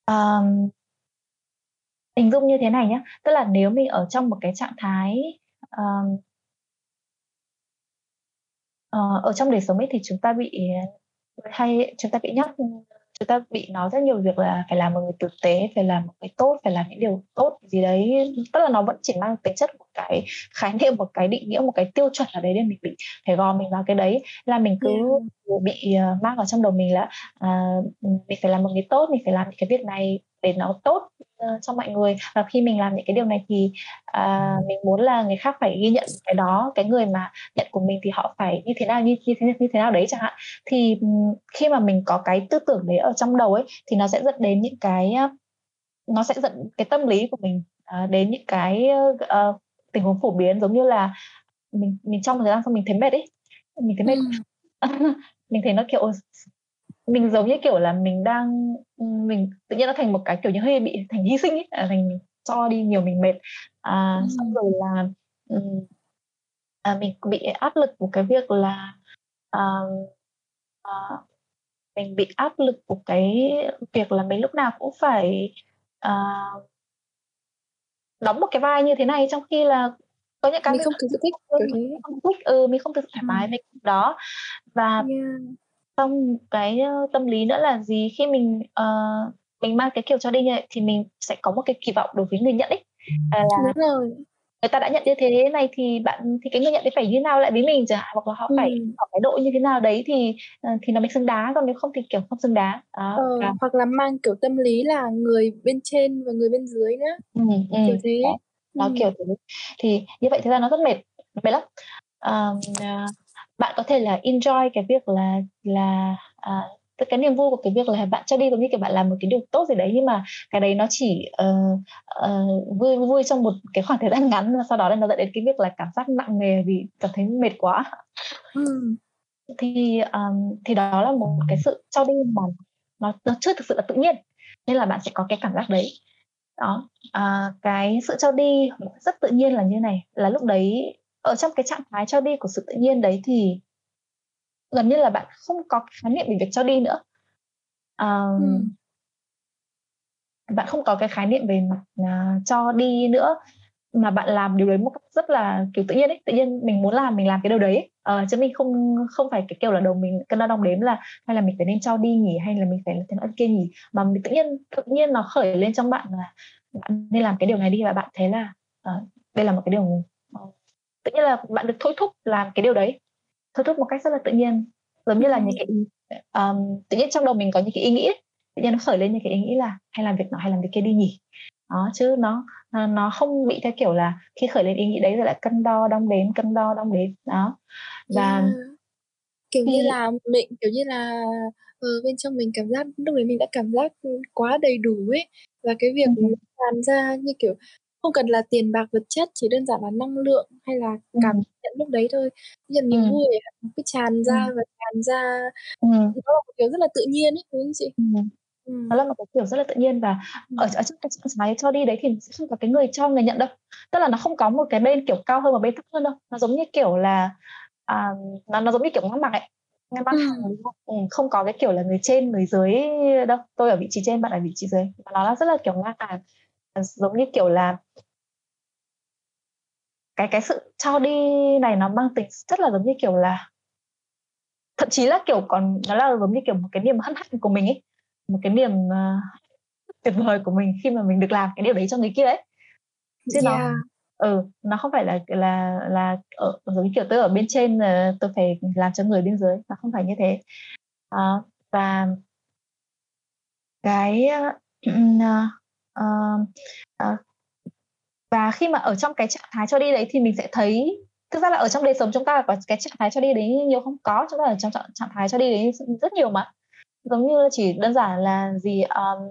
um, hình dung như thế này nhé, tức là nếu mình ở trong một cái trạng thái um, uh, ở trong đời sống ấy thì chúng ta bị hay chúng ta bị nhắc chúng ta bị nói rất nhiều việc là phải làm một người tử tế, phải làm một cái tốt, phải làm những điều tốt gì đấy, tức là nó vẫn chỉ mang tính chất một cái khái niệm, một cái định nghĩa, một cái tiêu chuẩn ở đấy để mình bị phải gò mình vào cái đấy, là mình cứ yeah. bị uh, mang vào trong đầu mình là uh, mình phải làm một người tốt, mình phải làm những cái việc này để nó tốt uh, cho mọi người, và khi mình làm những cái điều này thì uh, mình muốn là người khác phải ghi nhận cái đó, cái người mà nhận của mình thì họ phải như thế nào như, như, thế, như thế nào đấy chẳng hạn. Thì um, khi mà mình có cái tư tưởng đấy ở trong đầu ấy thì nó sẽ dẫn đến những cái uh, nó sẽ dẫn cái tâm lý của mình uh, đến những cái uh, tình huống phổ biến, giống như là mình mình trong một thời gian sau mình thấy mệt ấy, mình thấy mệt mình thấy nó kiểu mình giống như kiểu là mình đang mình tự nhiên nó thành một cái kiểu như hơi bị thành hy sinh ấy, thành mình cho đi nhiều, mình mệt à, ừ. xong rồi là à, mình bị áp lực của cái việc là à, à, mình bị áp lực của cái việc là mình lúc nào cũng phải à, đóng một cái vai như thế này, trong khi là có những cái mình không thực sự thích, mình không thích ừ mình không thực sự thoải mái với ừ. đó. Và yeah. xong cái tâm lý nữa là gì, khi mình uh, mình mang cái kiểu cho đi như vậy thì mình sẽ có một cái kỳ vọng đối với người nhận ấy, à, là đúng rồi. Người ta đã nhận như thế này thì bạn thì cái người nhận đấy phải như nào lại với mình chẳng hạn, hoặc là họ ừ. phải có cái độ như thế nào đấy thì thì nó mới xứng đáng, còn nếu không thì kiểu không xứng đáng. Đó, ừ, và... hoặc là mang kiểu tâm lý là người bên trên và người bên dưới nữa, ừ, ừ, kiểu thế đó, đó ừ. kiểu thế. Thì như vậy thực ra nó rất mệt mệt lắm. Um, uh, bạn có thể là enjoy cái việc là là à, cái niềm vui của cái việc là bạn cho đi, giống như kiểu bạn làm một cái điều tốt gì đấy, nhưng mà cái đấy nó chỉ uh, uh, vui vui trong một cái khoảng thời gian ngắn, và sau đó nó dẫn đến cái việc là cảm giác nặng nề vì cảm thấy mệt quá. ừ. Thì um, thì đó là một cái sự cho đi mà nó, nó chưa thực sự là tự nhiên, nên là bạn sẽ có cái cảm giác đấy. Đó, à, cái sự cho đi rất tự nhiên là như này, là lúc đấy ở trong cái trạng thái cho đi của sự tự nhiên đấy thì gần như là bạn không có khái niệm về việc cho đi nữa. um, ừ. Bạn không có cái khái niệm về mặt uh, cho đi nữa, mà bạn làm điều đấy một cách rất là kiểu tự nhiên ấy, tự nhiên mình muốn làm mình làm cái điều đấy, uh, chứ mình không không phải cái kiểu là đầu mình cân đo đong đếm là hay là mình phải nên cho đi nhỉ, hay là mình phải thế nào kia nhỉ, mà mình tự nhiên tự nhiên nó khởi lên trong bạn là bạn nên làm cái điều này đi, và bạn thấy là uh, đây là một cái điều tự nhiên, là bạn được thôi thúc làm cái điều đấy, thôi thúc một cách rất là tự nhiên, giống như là những cái um, tự nhiên trong đầu mình có những cái ý nghĩ ấy. Tự nhiên nó khởi lên những cái ý nghĩ là hay làm việc nọ hay làm việc kia đi nhỉ, đó, chứ nó nó không bị theo kiểu là khi khởi lên ý nghĩ đấy rồi lại cân đo đong đếm cân đo đong đếm đó. Và yeah. kiểu thì... như là mình kiểu như là uh, bên trong mình cảm giác lúc đấy mình đã cảm giác quá đầy đủ ấy, và cái việc ừ. làm ra như kiểu không cần là tiền bạc vật chất, chỉ đơn giản là năng lượng hay là cảm ừ. nhận lúc đấy thôi. Nhận niềm ừ. vui cứ tràn ra ừ. và tràn ra. Ừ. Nó là một kiểu rất là tự nhiên ấy, đúng không chị? Ừ. Ừ. Nó là một cái kiểu rất là tự nhiên, và ừ. ở, ở trong cái trạng thái cho đi đấy thì sẽ không có cái người cho người nhận đâu. Tức là nó không có một cái bên kiểu cao hơn và bên thấp hơn đâu. Nó giống như kiểu là à, nó, nó giống như kiểu ngang bằng ấy. Ngang bằng ừ. ừ, không có cái kiểu là người trên người dưới đâu. Tôi ở vị trí trên, bạn ở vị trí dưới. Nó là rất là kiểu ngang bằng. Giống như kiểu là cái cái sự cho đi này nó mang tính rất là giống như kiểu là, thậm chí là kiểu còn nó là giống như kiểu một cái niềm hân hạnh của mình ấy, một cái niềm uh, tuyệt vời của mình khi mà mình được làm cái điều đấy cho người kia ấy, chứ yeah. nó ừ, nó không phải là là là ở, giống như kiểu tôi ở bên trên uh, tôi phải làm cho người bên dưới, nó không phải như thế. Uh, và cái uh, Uh, uh, và khi mà ở trong cái trạng thái cho đi đấy thì mình sẽ thấy, thực ra là ở trong đời sống chúng ta có cái trạng thái cho đi đấy nhiều không có, chúng ta ở trong trạng thái cho đi đấy rất nhiều mà, giống như chỉ đơn giản là gì um,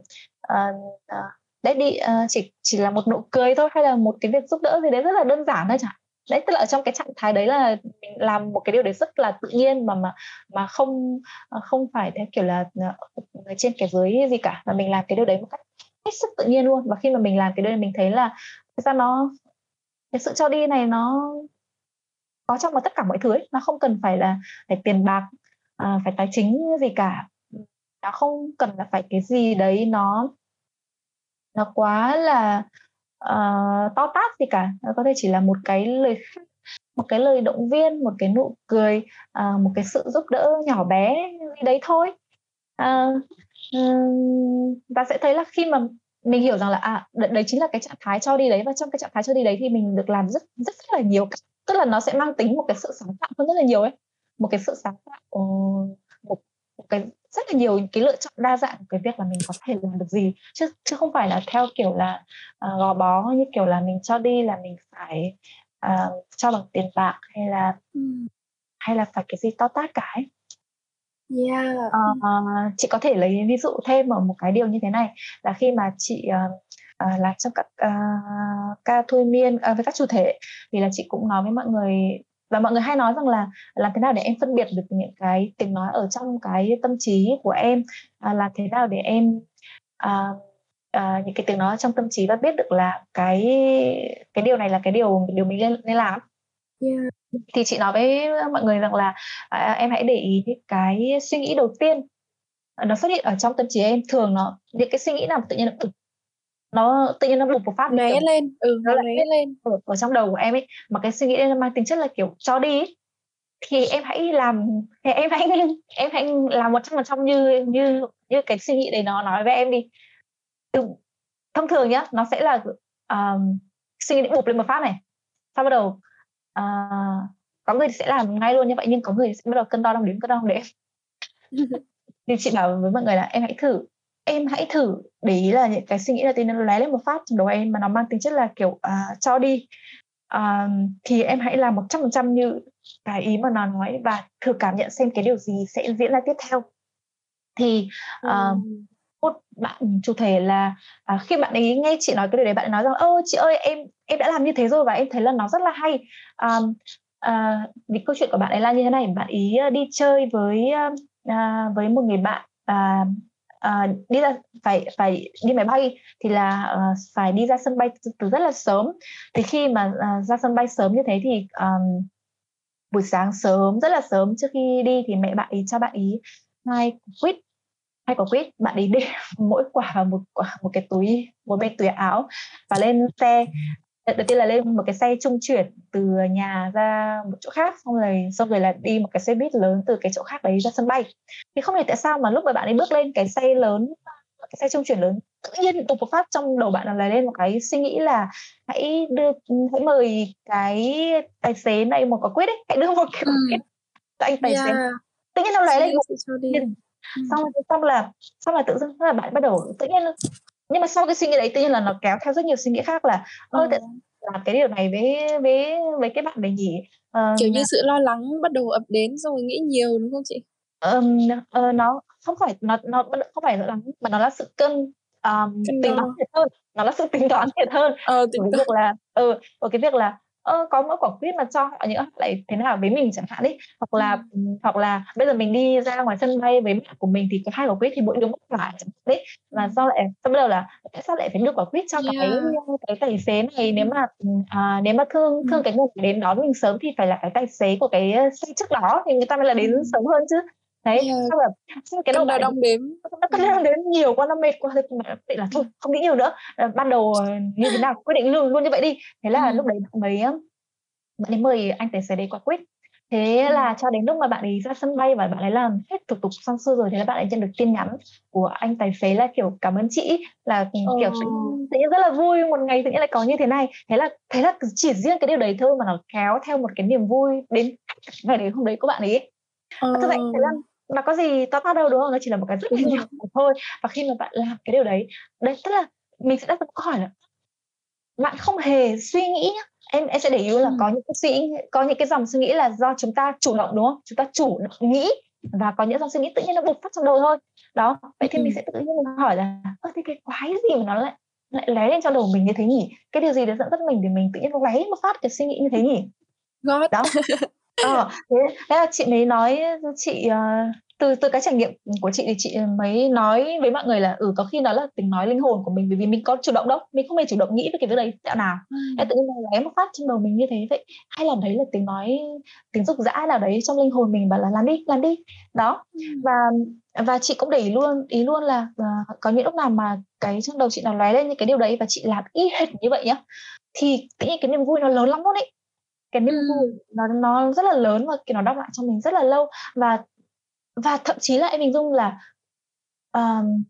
uh, uh, đấy đi uh, chỉ chỉ là một nụ cười thôi, hay là một cái việc giúp đỡ gì đấy rất là đơn giản thôi chẳng đấy, tức là ở trong cái trạng thái đấy là mình làm một cái điều đấy rất là tự nhiên, mà mà mà không không phải theo kiểu là người trên cái dưới gì cả, mà mình làm cái điều đấy một cách hết sức tự nhiên luôn. Và khi mà mình làm cái đây mình thấy là thực ra nó cái sự cho đi này nó có trong tất cả mọi thứ ấy. Nó không cần phải là phải tiền bạc à, phải tài chính gì cả. Nó không cần là phải cái gì đấy nó nó quá là uh, to tát gì cả. Nó có thể chỉ là một cái lời khuyên, một cái lời động viên, một cái nụ cười, uh, một cái sự giúp đỡ nhỏ bé đấy thôi. Uh, um, ta sẽ thấy là khi mà mình hiểu rằng là à, đấy chính là cái trạng thái cho đi đấy, và trong cái trạng thái cho đi đấy thì mình được làm rất rất rất là nhiều, tức là nó sẽ mang tính một cái sự sáng tạo hơn rất là nhiều ấy, một cái sự sáng tạo, một, một cái rất là nhiều cái lựa chọn đa dạng của cái việc là mình có thể làm được gì, chứ chứ không phải là theo kiểu là uh, gò bó, như kiểu là mình cho đi là mình phải uh, cho bằng tiền bạc hay là hay là phải cái gì to tát cả ấy. Yeah. Uh, chị có thể lấy ví dụ thêm ở một cái điều như thế này, là khi mà chị uh, uh, làm trong các uh, ca thôi miên uh, với các chủ thể, thì là chị cũng nói với mọi người, và mọi người hay nói rằng là làm thế nào để em phân biệt được những cái tiếng nói ở trong cái tâm trí của em, uh, làm thế nào để em uh, uh, những cái tiếng nói trong tâm trí và biết được là cái cái điều này là cái điều điều mình nên, nên làm. Yeah. Thì chị nói với mọi người rằng là à, em hãy để ý những cái suy nghĩ đầu tiên nó xuất hiện ở trong tâm trí em. Thường nó những cái suy nghĩ nào tự nhiên nó, nó tự nhiên nó bục một phát nó lên, ừ, nó lại lên ở, ở trong đầu của em ấy, mà cái suy nghĩ đấy nó mang tính chất là kiểu cho đi ấy. Thì em hãy làm em hãy em hãy làm một trăm phần trăm như như như cái suy nghĩ đấy nó nói với em đi. Thông thường nhá, nó sẽ là um, suy nghĩ bục lên một phát này, sau bắt đầu À, có người sẽ làm ngay luôn như vậy, nhưng có người sẽ bắt đầu cân đo đong đếm cân đo đong đếm. Thì chị bảo với mọi người là em hãy thử em hãy thử để ý là những cái suy nghĩ là tin nó lóe lên một phát trong đầu em mà nó mang tính chất là kiểu à, cho đi, à, thì em hãy làm một trăm phần trăm như cái ý mà nó nói, và thử cảm nhận xem cái điều gì sẽ diễn ra tiếp theo. Thì à, một bạn chủ thể là à, khi bạn ấy nghe chị nói cái điều đấy, bạn ấy nói rằng ơ chị ơi, em em đã làm như thế rồi và em thấy là nó rất là hay. À, à, vì câu chuyện của bạn ấy là như thế này, bạn ấy đi chơi với à, với một người bạn, à, à, đi ra phải phải đi máy bay, thì là à, phải đi ra sân bay từ, từ rất là sớm. Thì khi mà à, ra sân bay sớm như thế thì à, buổi sáng sớm, rất là sớm, trước khi đi thì mẹ bạn ấy cho bạn ấy hai quýt. Hay có quýt, bạn ấy để mỗi quả vào một một cái túi, một bên túi áo, và lên xe. Đầu tiên là lên một cái xe trung chuyển từ nhà ra một chỗ khác, xong rồi xong rồi là đi một cái xe buýt lớn từ cái chỗ khác đấy ra sân bay. Thì không hiểu tại sao mà lúc mà bạn ấy bước lên cái xe lớn, cái xe trung chuyển lớn, tự nhiên đột một phát trong đầu bạn là lên một cái suy nghĩ là hãy đưa hãy mời cái tài xế này một quả quýt ấy, hãy đưa một cái quýt cho anh tài yeah. xế. Tự nhiên nó lại lên Ừ. xong xong là xong là tự dưng là bạn bắt đầu tự nhiên, nhưng mà sau cái suy nghĩ đấy tự nhiên là nó kéo theo rất nhiều suy nghĩ khác là ơ tại sao làm cái điều này với với với cái bạn này nhỉ, uh, kiểu như sự lo lắng bắt đầu ập đến, rồi nghĩ nhiều, đúng không chị? Um, uh, nó không phải nó nó không phải lo lắng, mà nó là sự cân um, tính toán thiệt hơn, nó là sự tính toán thiệt hơn ờ, tính toán. Cái việc là ờ ừ, cái việc là Ờ, có mỗi quả quýt mà cho họ nhỡ lại thế nào với mình chẳng hạn ấy, hoặc là ừ. hoặc là bây giờ mình đi ra ngoài sân bay với bạn của mình thì có hai quả quýt thì mỗi đứa một quả chẳng hạn ấy, mà sao lại sao bắt đầu là tại sao lại phải đưa quả quýt cho yeah. cái cái tài xế này, nếu mà à, nếu mà thương ừ. thương cái người đến đón mình sớm thì phải là cái tài xế của cái xe trước đó thì người ta mới là đến ừ. sớm hơn chứ đấy. yeah. Sao là sao cái đầu nó đong đếm nó cứ đong đếm nhiều quá, nó mệt quá, thì mà định là thôi không nghĩ nhiều nữa, ban đầu như thế nào quyết định luôn luôn như vậy đi. Thế là ừ. lúc đấy bạn ấy bạn ấy mời anh tài xế đấy quả quýt. Thế ừ. là cho đến lúc mà bạn ấy ra sân bay và bạn ấy làm hết thủ tục xong xuôi rồi, thế là bạn ấy nhận được tin nhắn của anh tài xế là kiểu cảm ơn chị, là ừ. kiểu tự nhiên rất là vui, một ngày tự nhiên lại có như thế này. Thế là thế là chỉ riêng cái điều đấy thôi mà nó kéo theo một cái niềm vui đến ngày đấy hôm đấy của bạn ấy. ừ. Thực ra nó có gì to tát đâu, đúng không? Nó chỉ là một cái rất là nhỏ thôi. Và khi mà bạn làm cái điều đấy, đấy tức là mình sẽ đặt ra câu hỏi là bạn không hề suy nghĩ nhá. Em em sẽ để ý là ừ. có những cái suy nghĩ, có những cái dòng suy nghĩ là do chúng ta chủ động, đúng không? Chúng ta chủ động nghĩ, và có những dòng suy nghĩ tự nhiên nó bộc phát trong đầu thôi. Đó, vậy thì ừ. mình sẽ tự nhiên hỏi là ơ thế cái quái gì mà nó lại lại lé lên trong đầu mình như thế nhỉ? Cái điều gì đã dẫn dắt mình để mình tự nhiên lé một phát cái suy nghĩ như thế nhỉ? Đó. Ờ, thế, thế là chị mới nói chị uh, từ từ cái trải nghiệm của chị thì chị mới nói với mọi người là ừ có khi nó là tiếng nói linh hồn của mình, bởi vì mình có chủ động đâu, mình không hề chủ động nghĩ về cái việc đấy tẹo nào. Ừ. Thế tự nhiên lé một phát trong đầu mình như thế, vậy hay là đấy là tiếng nói, tiếng rục rã nào đấy trong linh hồn mình bảo là làm đi làm đi đó. Ừ. và và chị cũng để ý luôn ý luôn là uh, có những lúc nào mà cái trong đầu chị nó lóe lên những cái điều đấy và chị làm y hệt như vậy nhá, thì tự nhiên cái niềm vui nó lớn lắm luôn ấy, cái niềm vui nó nó rất là lớn và nó đọng lại trong mình rất là lâu. Và và thậm chí là em hình dung là um,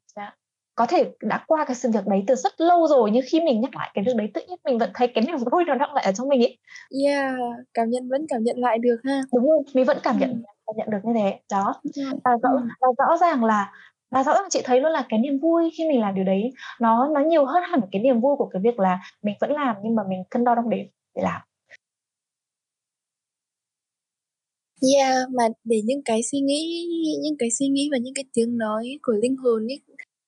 có thể đã qua cái sự việc đấy từ rất lâu rồi, nhưng khi mình nhắc lại cái việc đấy tự nhiên mình vẫn thấy cái niềm vui nó đọng lại ở trong mình ấy. Yeah, cảm nhận vẫn cảm nhận lại được ha. Đúng rồi, mình vẫn cảm nhận ừ. cảm nhận được như thế đó. Yeah. Và, rõ, ừ. và rõ ràng là và rõ ràng chị thấy luôn là cái niềm vui khi mình làm điều đấy nó nó nhiều hơn hẳn cái niềm vui của cái việc là mình vẫn làm nhưng mà mình cân đo đong đếm để làm. Yeah, mà để những cái suy nghĩ, những cái suy nghĩ và những cái tiếng nói của linh hồn ấy,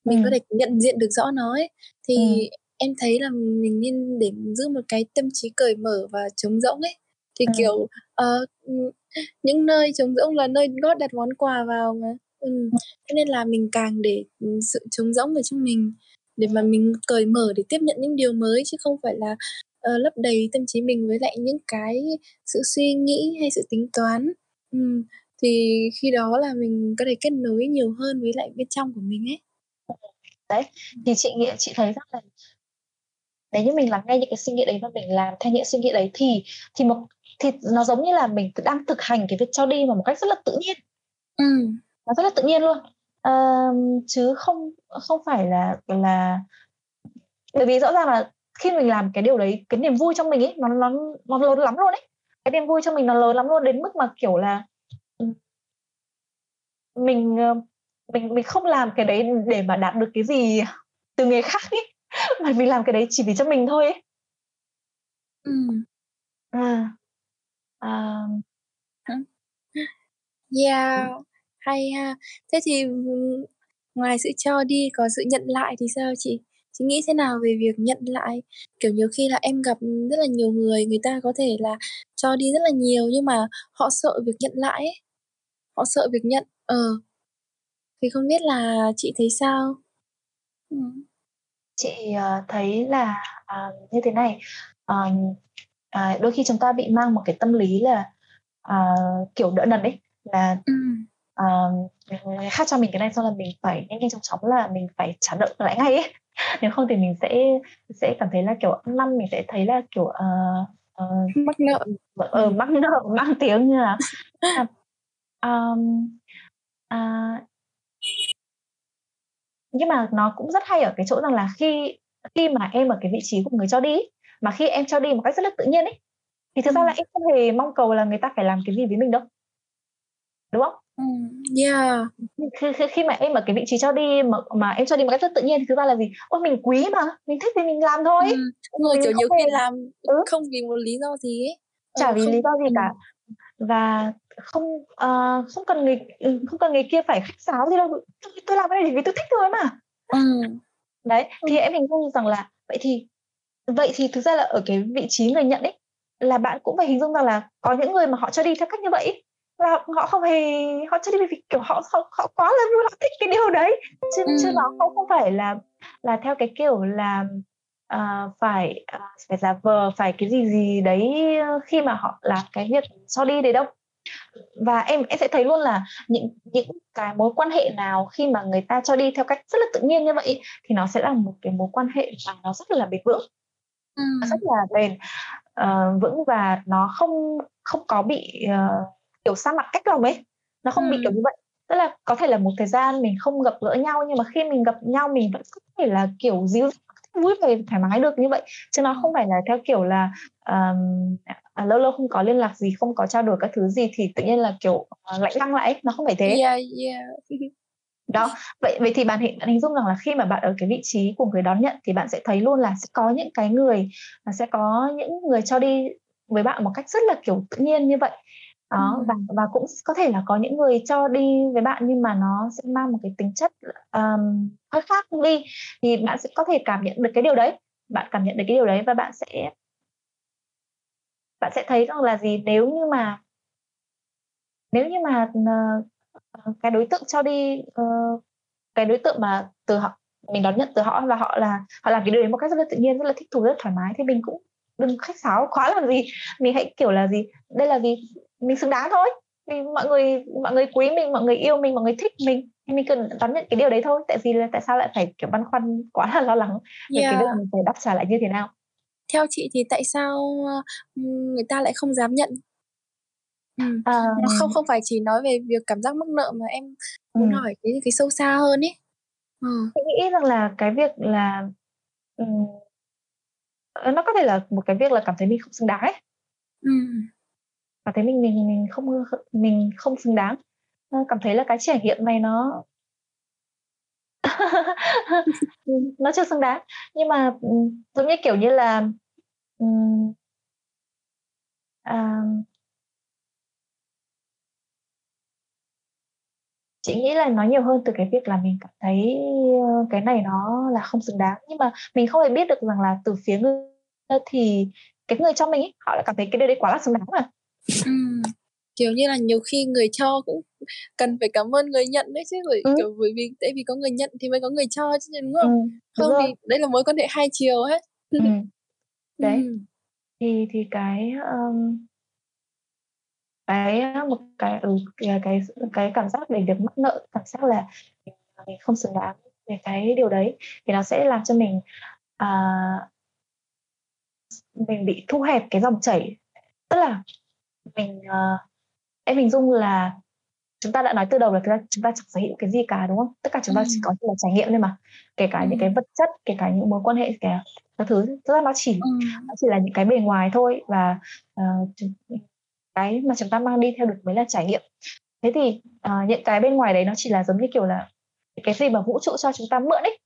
mình ừ. có thể nhận diện được rõ nó ấy, thì ừ. em thấy là mình nên để giữ một cái tâm trí cởi mở và trống rỗng ấy, thì ừ. kiểu uh, những nơi trống rỗng là nơi God đặt món quà vào mà, cho ừ. ừ. nên là mình càng để sự trống rỗng ở trong mình để mà mình cởi mở để tiếp nhận những điều mới, chứ không phải là uh, lấp đầy tâm trí mình với lại những cái sự suy nghĩ hay sự tính toán. Ừ. Thì khi đó là mình có thể kết nối nhiều hơn với lại bên trong của mình ấy. Đấy, thì chị nghĩ chị thấy rằng là nếu như mình lắng nghe những cái suy nghĩ đấy và mình làm theo những suy nghĩ đấy thì thì một thì nó giống như là mình đang thực hành cái việc cho đi mà một cách rất là tự nhiên, ừ. nó rất là tự nhiên luôn, à, chứ không không phải là là bởi vì rõ ràng là khi mình làm cái điều đấy cái niềm vui trong mình ấy nó nó nó lớn lắm luôn đấy, cái niềm vui trong mình nó lớn lắm luôn đến mức mà kiểu là mình mình mình không làm cái đấy để mà đạt được cái gì từ người khác ấy, mà mình làm cái đấy chỉ vì cho mình thôi ấy. Ừ. À. À. Yeah, ừ. hay ha. Thế thì ngoài sự cho đi có sự nhận lại thì sao chị? Chị nghĩ thế nào về việc nhận lại? Kiểu nhiều khi là em gặp rất là nhiều người, người ta có thể là cho đi rất là nhiều nhưng mà họ sợ việc nhận lại ấy. Họ sợ việc nhận. Ờ. Thì không biết là chị thấy sao? Ừ. Chị uh, thấy là uh, như thế này, uh, uh, đôi khi chúng ta bị mang một cái tâm lý là uh, kiểu đỡ đần ấy, là ừ. uh, người khác cho mình cái này xong là mình phải nhanh nhanh chóng chóng là mình phải trả nợ lại ngay ấy. Nếu không thì mình sẽ sẽ cảm thấy là kiểu năm mình sẽ thấy là kiểu uh, uh, mắc nợ, ờ uh, mắc nợ mang tiếng như là um, uh, nhưng mà nó cũng rất hay ở cái chỗ rằng là khi khi mà em ở cái vị trí của người cho đi, mà khi em cho đi một cách rất là tự nhiên ấy, thì thực ừ. ra là em không hề mong cầu là người ta phải làm cái gì với mình đâu, đúng không? Ừ. Yeah. Khi, khi mà em ở cái vị trí cho đi mà mà em cho đi một cách rất tự nhiên thì thực ra là gì? Ôi mình quý mà, mình thích thì mình làm thôi. Ừ. Người kiểu nhiều khi làm ừ. không vì một lý do gì ấy, chả ừ, vì không... lý do gì cả, và không uh, không cần người không cần người kia phải khách sáo gì đâu, tôi, tôi làm cái này vì tôi thích thôi mà. Ừ. Đấy, thì ừ. em hình dung rằng là vậy thì vậy thì thực ra là ở cái vị trí người nhận ấy, là bạn cũng phải hình dung rằng là có những người mà họ cho đi theo cách như vậy ấy, là họ không hề họ cho đi vì kiểu họ họ, họ quá là vui, họ thích cái điều đấy, chứ ừ. chứ nó không không phải là là theo cái kiểu là Uh, phải uh, phải giả vờ phải cái gì gì đấy khi mà họ làm cái việc cho đi đấy đâu. Và em em sẽ thấy luôn là những những cái mối quan hệ nào khi mà người ta cho đi theo cách rất là tự nhiên như vậy thì nó sẽ là một cái mối quan hệ mà nó rất là bền vững, ừ. rất là bền uh, vững, và nó không không có bị uh, kiểu xa mặt cách lòng ấy, nó không ừ. bị kiểu như vậy. Tức là có thể là một thời gian mình không gặp gỡ nhau nhưng mà khi mình gặp nhau mình vẫn có thể là kiểu díu vui vẻ thoải mái được như vậy, chứ nó không phải là theo kiểu là um, à, lâu lâu không có liên lạc gì, không có trao đổi các thứ gì thì tự nhiên là kiểu uh, lạnh căng lại, nó không phải thế. Yeah, yeah. Đó, vậy vậy thì bạn hình, bạn hình dung rằng là khi mà bạn ở cái vị trí của người đón nhận thì bạn sẽ thấy luôn là sẽ có những cái người sẽ có những người cho đi với bạn một cách rất là kiểu tự nhiên như vậy. Đó, ừ. và, và cũng có thể là có những người cho đi với bạn nhưng mà nó sẽ mang một cái tính chất um, hơi khác đi, thì bạn sẽ có thể cảm nhận được cái điều đấy, bạn cảm nhận được cái điều đấy và bạn sẽ bạn sẽ thấy rằng là gì, nếu như mà Nếu như mà uh, cái đối tượng cho đi, uh, cái đối tượng mà từ họ mình đón nhận từ họ và họ là họ làm cái điều đấy một cách rất là tự nhiên, rất là thích thú, rất thoải mái, thì mình cũng đừng khách sáo quá là gì, mình hãy kiểu là gì, đây là vì mình xứng đáng thôi, mình, mọi người mọi người quý mình, mọi người yêu mình, mọi người thích mình, thì mình cần đón nhận cái điều đấy thôi. Tại vì là tại sao lại phải kiểu băn khoăn quá là lo lắng về yeah. cái việc mình phải đáp trả lại như thế nào? Theo chị thì tại sao người ta lại không dám nhận? Ừ. À... không không phải chỉ nói về việc cảm giác mắc nợ mà em muốn ừ. hỏi cái cái sâu xa hơn ấy. Ừ. Tôi nghĩ rằng là cái việc là um, nó có thể là một cái việc là cảm thấy mình không xứng đáng ấy. Ừ. Cảm thấy mình mình mình không mình không xứng đáng, cảm thấy là cái trải nghiệm này nó nó chưa xứng đáng. Nhưng mà giống như kiểu như là um, à, chị nghĩ là nó nhiều hơn từ cái việc là mình cảm thấy cái này nó là không xứng đáng, nhưng mà mình không hề biết được rằng là từ phía người thì cái người cho mình ấy, họ lại cảm thấy cái điều đấy quá là xứng đáng mà. Ừ. Kiểu như là nhiều khi người cho cũng cần phải cảm ơn người nhận đấy chứ, bởi ừ. kiểu bởi vì tại vì có người nhận thì mới có người cho chứ, đúng không? Ừ, đúng không rồi. Thì đấy là mối quan hệ hai chiều hết. Ừ. Đấy. Ừ. Thì thì cái um... cái một cái cái cái cái cảm giác về việc mắc nợ, cảm giác là mình không xứng đáng về cái điều đấy, thì nó sẽ làm cho mình à, mình bị thu hẹp cái dòng chảy. Tức là mình à, em hình dung là chúng ta đã nói từ đầu là chúng ta chẳng sở hữu cái gì cả, đúng không? Tất cả chúng ta ừ. chỉ có là trải nghiệm thôi mà, kể cả ừ. những cái vật chất, kể cả những mối quan hệ, kể cả các thứ, tức là nó chỉ ừ. nó chỉ là những cái bề ngoài thôi, và uh, chúng, cái mà chúng ta mang đi theo được mới là trải nghiệm. Thế thì uh, những cái bên ngoài đấy nó chỉ là giống như kiểu là cái gì mà vũ trụ cho chúng ta mượn ấy,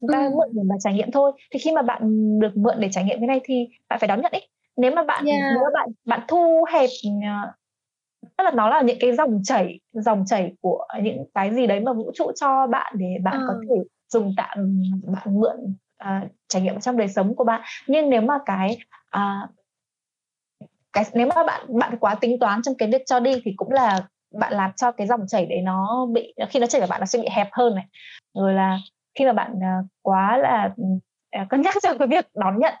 chúng ta ừ. mượn để mà trải nghiệm thôi. Thì khi mà bạn được mượn để trải nghiệm cái này thì bạn phải đón nhận ấy. Nếu mà bạn yeah. nếu bạn bạn thu hẹp, uh, tức là nó là những cái dòng chảy dòng chảy của những cái gì đấy mà vũ trụ cho bạn để bạn ừ. có thể dùng tạm, bạn mượn uh, trải nghiệm trong đời sống của bạn. Nhưng nếu mà cái uh, Cái, nếu mà bạn bạn quá tính toán trong cái việc cho đi thì cũng là bạn làm cho cái dòng chảy đấy nó bị, khi nó chảy vào bạn nó sẽ bị hẹp hơn này. Rồi là khi mà bạn uh, quá là uh, cân nhắc trong cái việc đón nhận,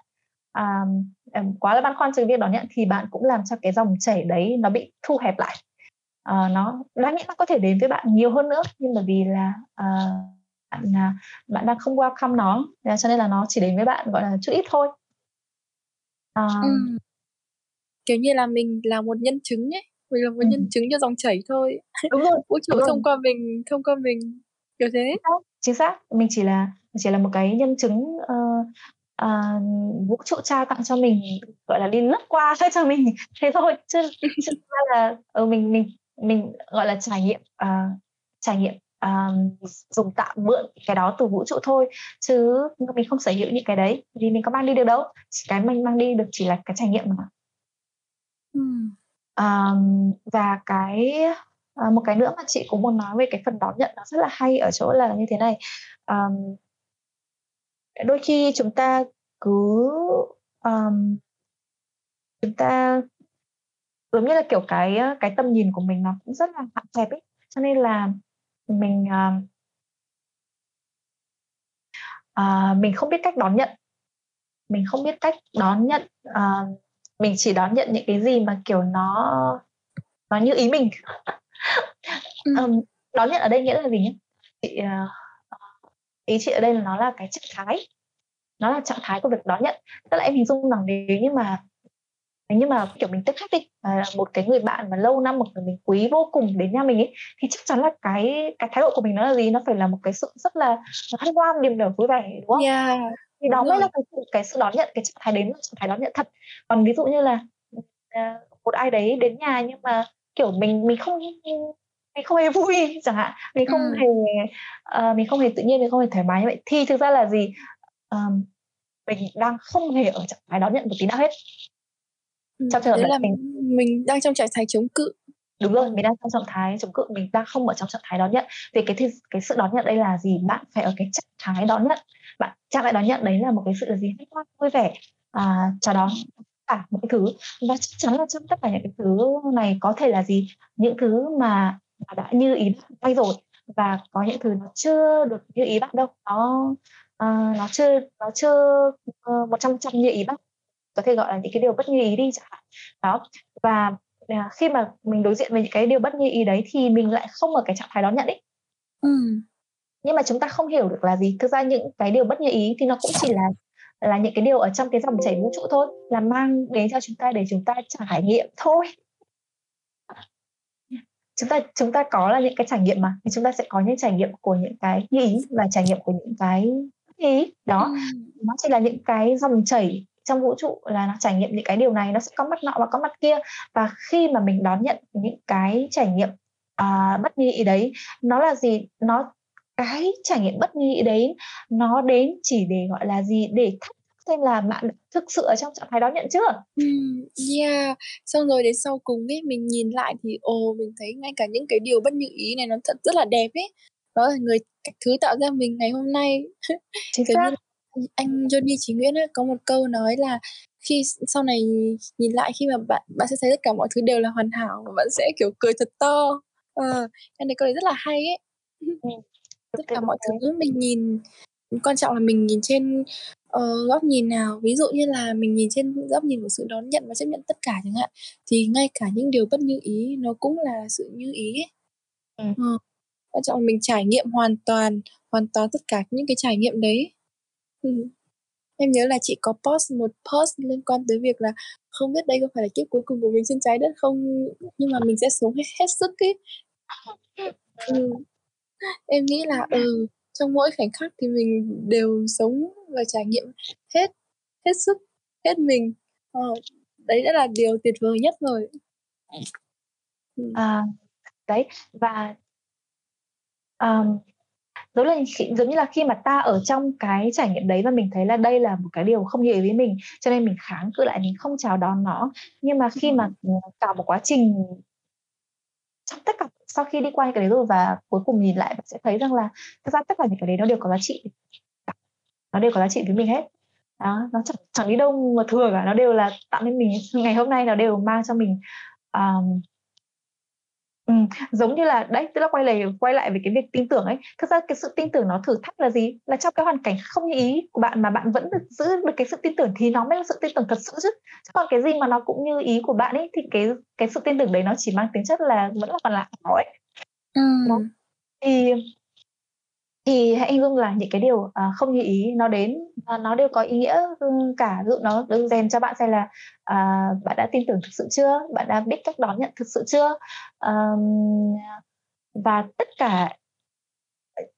uh, quá là băn khoăn trong cái việc đón nhận, thì bạn cũng làm cho cái dòng chảy đấy nó bị thu hẹp lại. Uh, nó đáng lẽ nó có thể đến với bạn nhiều hơn nữa, nhưng mà vì là uh, bạn uh, bạn đang không welcome nó, cho nên là nó chỉ đến với bạn gọi là chút ít thôi. Uh, ừ. Kiểu như là mình là một nhân chứng ấy, mình là một ừ. nhân chứng cho dòng chảy thôi. Đúng rồi. Vũ trụ thông qua mình, thông qua mình kiểu thế. Chính xác. Mình chỉ là mình chỉ là một cái nhân chứng uh, uh, vũ trụ trao tặng cho mình, gọi là đi lướt qua thôi cho mình thế thôi. Chứ chứ là ừ, mình mình mình gọi là trải nghiệm uh, trải nghiệm uh, dùng tạm mượn cái đó từ vũ trụ thôi, chứ mình không sở hữu những cái đấy. Vì mình có mang đi được đâu. Cái mình mang đi được chỉ là cái trải nghiệm mà. Hmm. Um, và cái uh, một cái nữa mà chị cũng muốn nói về cái phần đón nhận, nó rất là hay ở chỗ là như thế này. Um, đôi khi chúng ta cứ um, chúng ta giống như là kiểu cái cái tầm nhìn của mình nó cũng rất là hạn hẹp ấy, cho nên là mình uh, uh, mình không biết cách đón nhận, mình không biết cách đón nhận uh, mình chỉ đón nhận những cái gì mà kiểu nó nó như ý mình. um, đón nhận ở đây nghĩa là gì nhé? Chị, uh, ý chị ở đây là nó là cái trạng thái, nó là trạng thái của việc đón nhận. Tức là em hình dung rằng nếu như mà nhưng mà kiểu mình tiếp khách đi, à, một cái người bạn mà lâu năm, một người mình quý vô cùng đến nhà mình ấy, thì chắc chắn là cái cái thái độ của mình nó là gì? Nó phải là một cái sự rất là hân hoan, niềm nở, vui vẻ, đúng không? Yeah. Thì đó mới là cái, cái sự đón nhận, cái trạng thái đến là trạng thái đón nhận thật. Còn ví dụ như là một ai đấy đến nhà nhưng mà kiểu mình mình không mình không hề vui chẳng hạn, mình không ừ. hề uh, mình không hề tự nhiên, mình không hề thoải mái như vậy, thì thực ra là gì? Um, mình đang không hề ở trạng thái đón nhận một tí nào hết. Trong trường hợp đấy là mình, mình đang trong trạng thái chống cự. Đúng rồi, mình đang trong trạng thái chống cự, mình đang không ở trong trạng thái đón nhận. Vì cái, cái sự đón nhận đây là gì? Bạn phải ở cái trạng thái đón nhận. Bạn trạng thái đón nhận đấy là một cái sự gì? Vui vẻ, à, chào đón, cả mọi thứ, và chắc chắn là trong tất cả những cái thứ này có thể là gì, những thứ mà đã như ý bạn bay rồi, và có những thứ nó chưa được như ý bạn đâu, nó uh, nó chưa nó chưa một trăm trăm như ý bạn, có thể gọi là những cái điều bất như ý đi chẳng hạn đó. Và uh, khi mà mình đối diện với những cái điều bất như ý đấy thì mình lại không ở cái trạng thái đón nhận ấy. Ừ. Nhưng mà chúng ta không hiểu được là gì, thực ra những cái điều bất như ý thì nó cũng chỉ là là những cái điều ở trong cái dòng chảy vũ trụ thôi, là mang đến cho chúng ta để chúng ta trải nghiệm thôi. Chúng ta chúng ta có là những cái trải nghiệm mà, thì chúng ta sẽ có những trải nghiệm của những cái như ý và trải nghiệm của những cái ý đó. Nó chỉ là những cái dòng chảy trong vũ trụ, là nó trải nghiệm những cái điều này, nó sẽ có mặt nọ và có mặt kia. Và khi mà mình đón nhận những cái trải nghiệm à, bất như ý đấy, nó là gì? Nó cái trải nghiệm bất như ý đấy nó đến chỉ để gọi là gì, để thắc mắc xem là bạn thực sự ở trong trạng thái đón nhận chưa. Yeah, xong rồi đến sau cùng ấy mình nhìn lại thì ồ, mình thấy ngay cả những cái điều bất như ý này nó thật rất là đẹp ấy, đó là người cái thứ tạo ra mình ngày hôm nay. Chính xác. Anh Johnny Chí Nguyễn ấy, có một câu nói là khi sau này nhìn lại, khi mà bạn bạn sẽ thấy tất cả mọi thứ đều là hoàn hảo và bạn sẽ kiểu cười thật to. Ờ, cái này câu này rất là hay ấy. Tất cả mọi thứ mình nhìn, quan trọng là mình nhìn trên uh, góc nhìn nào. Ví dụ như là mình nhìn trên góc nhìn của sự đón nhận và chấp nhận tất cả chẳng hạn, thì ngay cả những điều bất như ý nó cũng là sự như ý ấy. Ừ. Ừ. Quan trọng là mình trải nghiệm hoàn toàn Hoàn toàn tất cả những cái trải nghiệm đấy. Ừ. Em nhớ là chị có post một post liên quan tới việc là không biết đây có phải là kiếp cuối cùng của mình trên trái đất không, nhưng mà mình sẽ sống hết, hết sức ấy. Ừ. Em nghĩ là ừ, trong mỗi khoảnh khắc thì mình đều sống và trải nghiệm hết hết sức, hết mình. Ờ, đấy đã là điều tuyệt vời nhất rồi. À, đấy, và um, giống, là, giống như là khi mà ta ở trong cái trải nghiệm đấy và mình thấy là đây là một cái điều không như ý với mình, cho nên mình kháng cự lại, mình không chào đón nó. Nhưng mà khi mà cả một quá trình trong tất cả, sau khi đi qua những cái đấy rồi và cuối cùng nhìn lại, bạn sẽ thấy rằng là thực ra tất cả những cái đấy nó đều có giá trị, nó đều có giá trị với mình hết đó. Nó chẳng, chẳng đi đâu mà thừa cả, nó đều là tặng đến mình ngày hôm nay, nó đều mang cho mình um, um, giống như là đấy, tức là quay lại quay lại về cái việc tin tưởng ấy. Thực ra cái sự tin tưởng nó thử thách là gì, là trong cái hoàn cảnh không như ý của bạn mà bạn vẫn được giữ được cái sự tin tưởng thì nó mới là sự tin tưởng thật sự chứ. Chứ còn cái gì mà nó cũng như ý của bạn ấy thì cái cái sự tin tưởng đấy nó chỉ mang tính chất là vẫn là còn là ảo ấy. Ừ. thì thì hãy hình dung là những cái điều uh, không như ý nó đến, uh, nó đều có ý nghĩa cả. Ví dụ nó được rèn cho bạn xem là uh, bạn đã tin tưởng thực sự chưa, bạn đã biết cách đón nhận thực sự chưa, um, và tất cả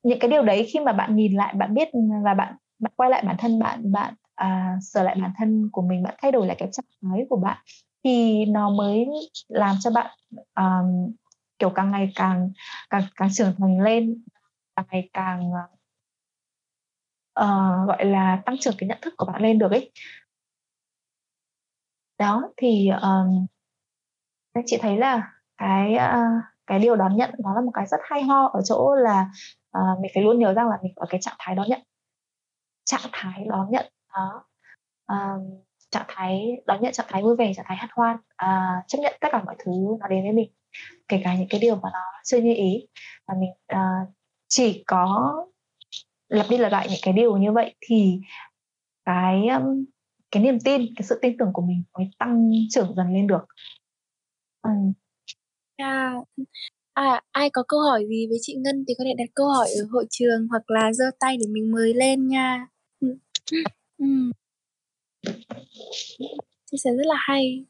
những cái điều đấy khi mà bạn nhìn lại, bạn biết và bạn bạn quay lại bản thân bạn, bạn uh, sửa lại bản thân của mình, bạn thay đổi lại cái trạng thái của bạn, thì nó mới làm cho bạn uh, kiểu càng ngày càng càng càng trưởng thành lên, càng ngày càng uh, gọi là tăng trưởng cái nhận thức của bạn lên được ấy. Đó thì uh, chị thấy là cái uh, cái điều đón nhận đó là một cái rất hay ho ở chỗ là uh, mình phải luôn nhớ rằng là mình ở cái trạng thái đón nhận, trạng thái đón nhận đó. Uh, trạng thái đón nhận, trạng thái vui vẻ, trạng thái hân hoan, uh, chấp nhận tất cả mọi thứ nó đến với mình, kể cả những cái điều mà nó chưa như ý. Và mình uh, chỉ có lặp đi lặp lại những cái điều như vậy thì cái cái niềm tin, cái sự tin tưởng của mình mới tăng trưởng dần lên được. Ừ. À, à, ai có câu hỏi gì với chị Ngân thì có thể đặt câu hỏi ở hội trường hoặc là giơ tay để mình mời lên nha. Ừ. Ừ. Chia sẻ rất là hay.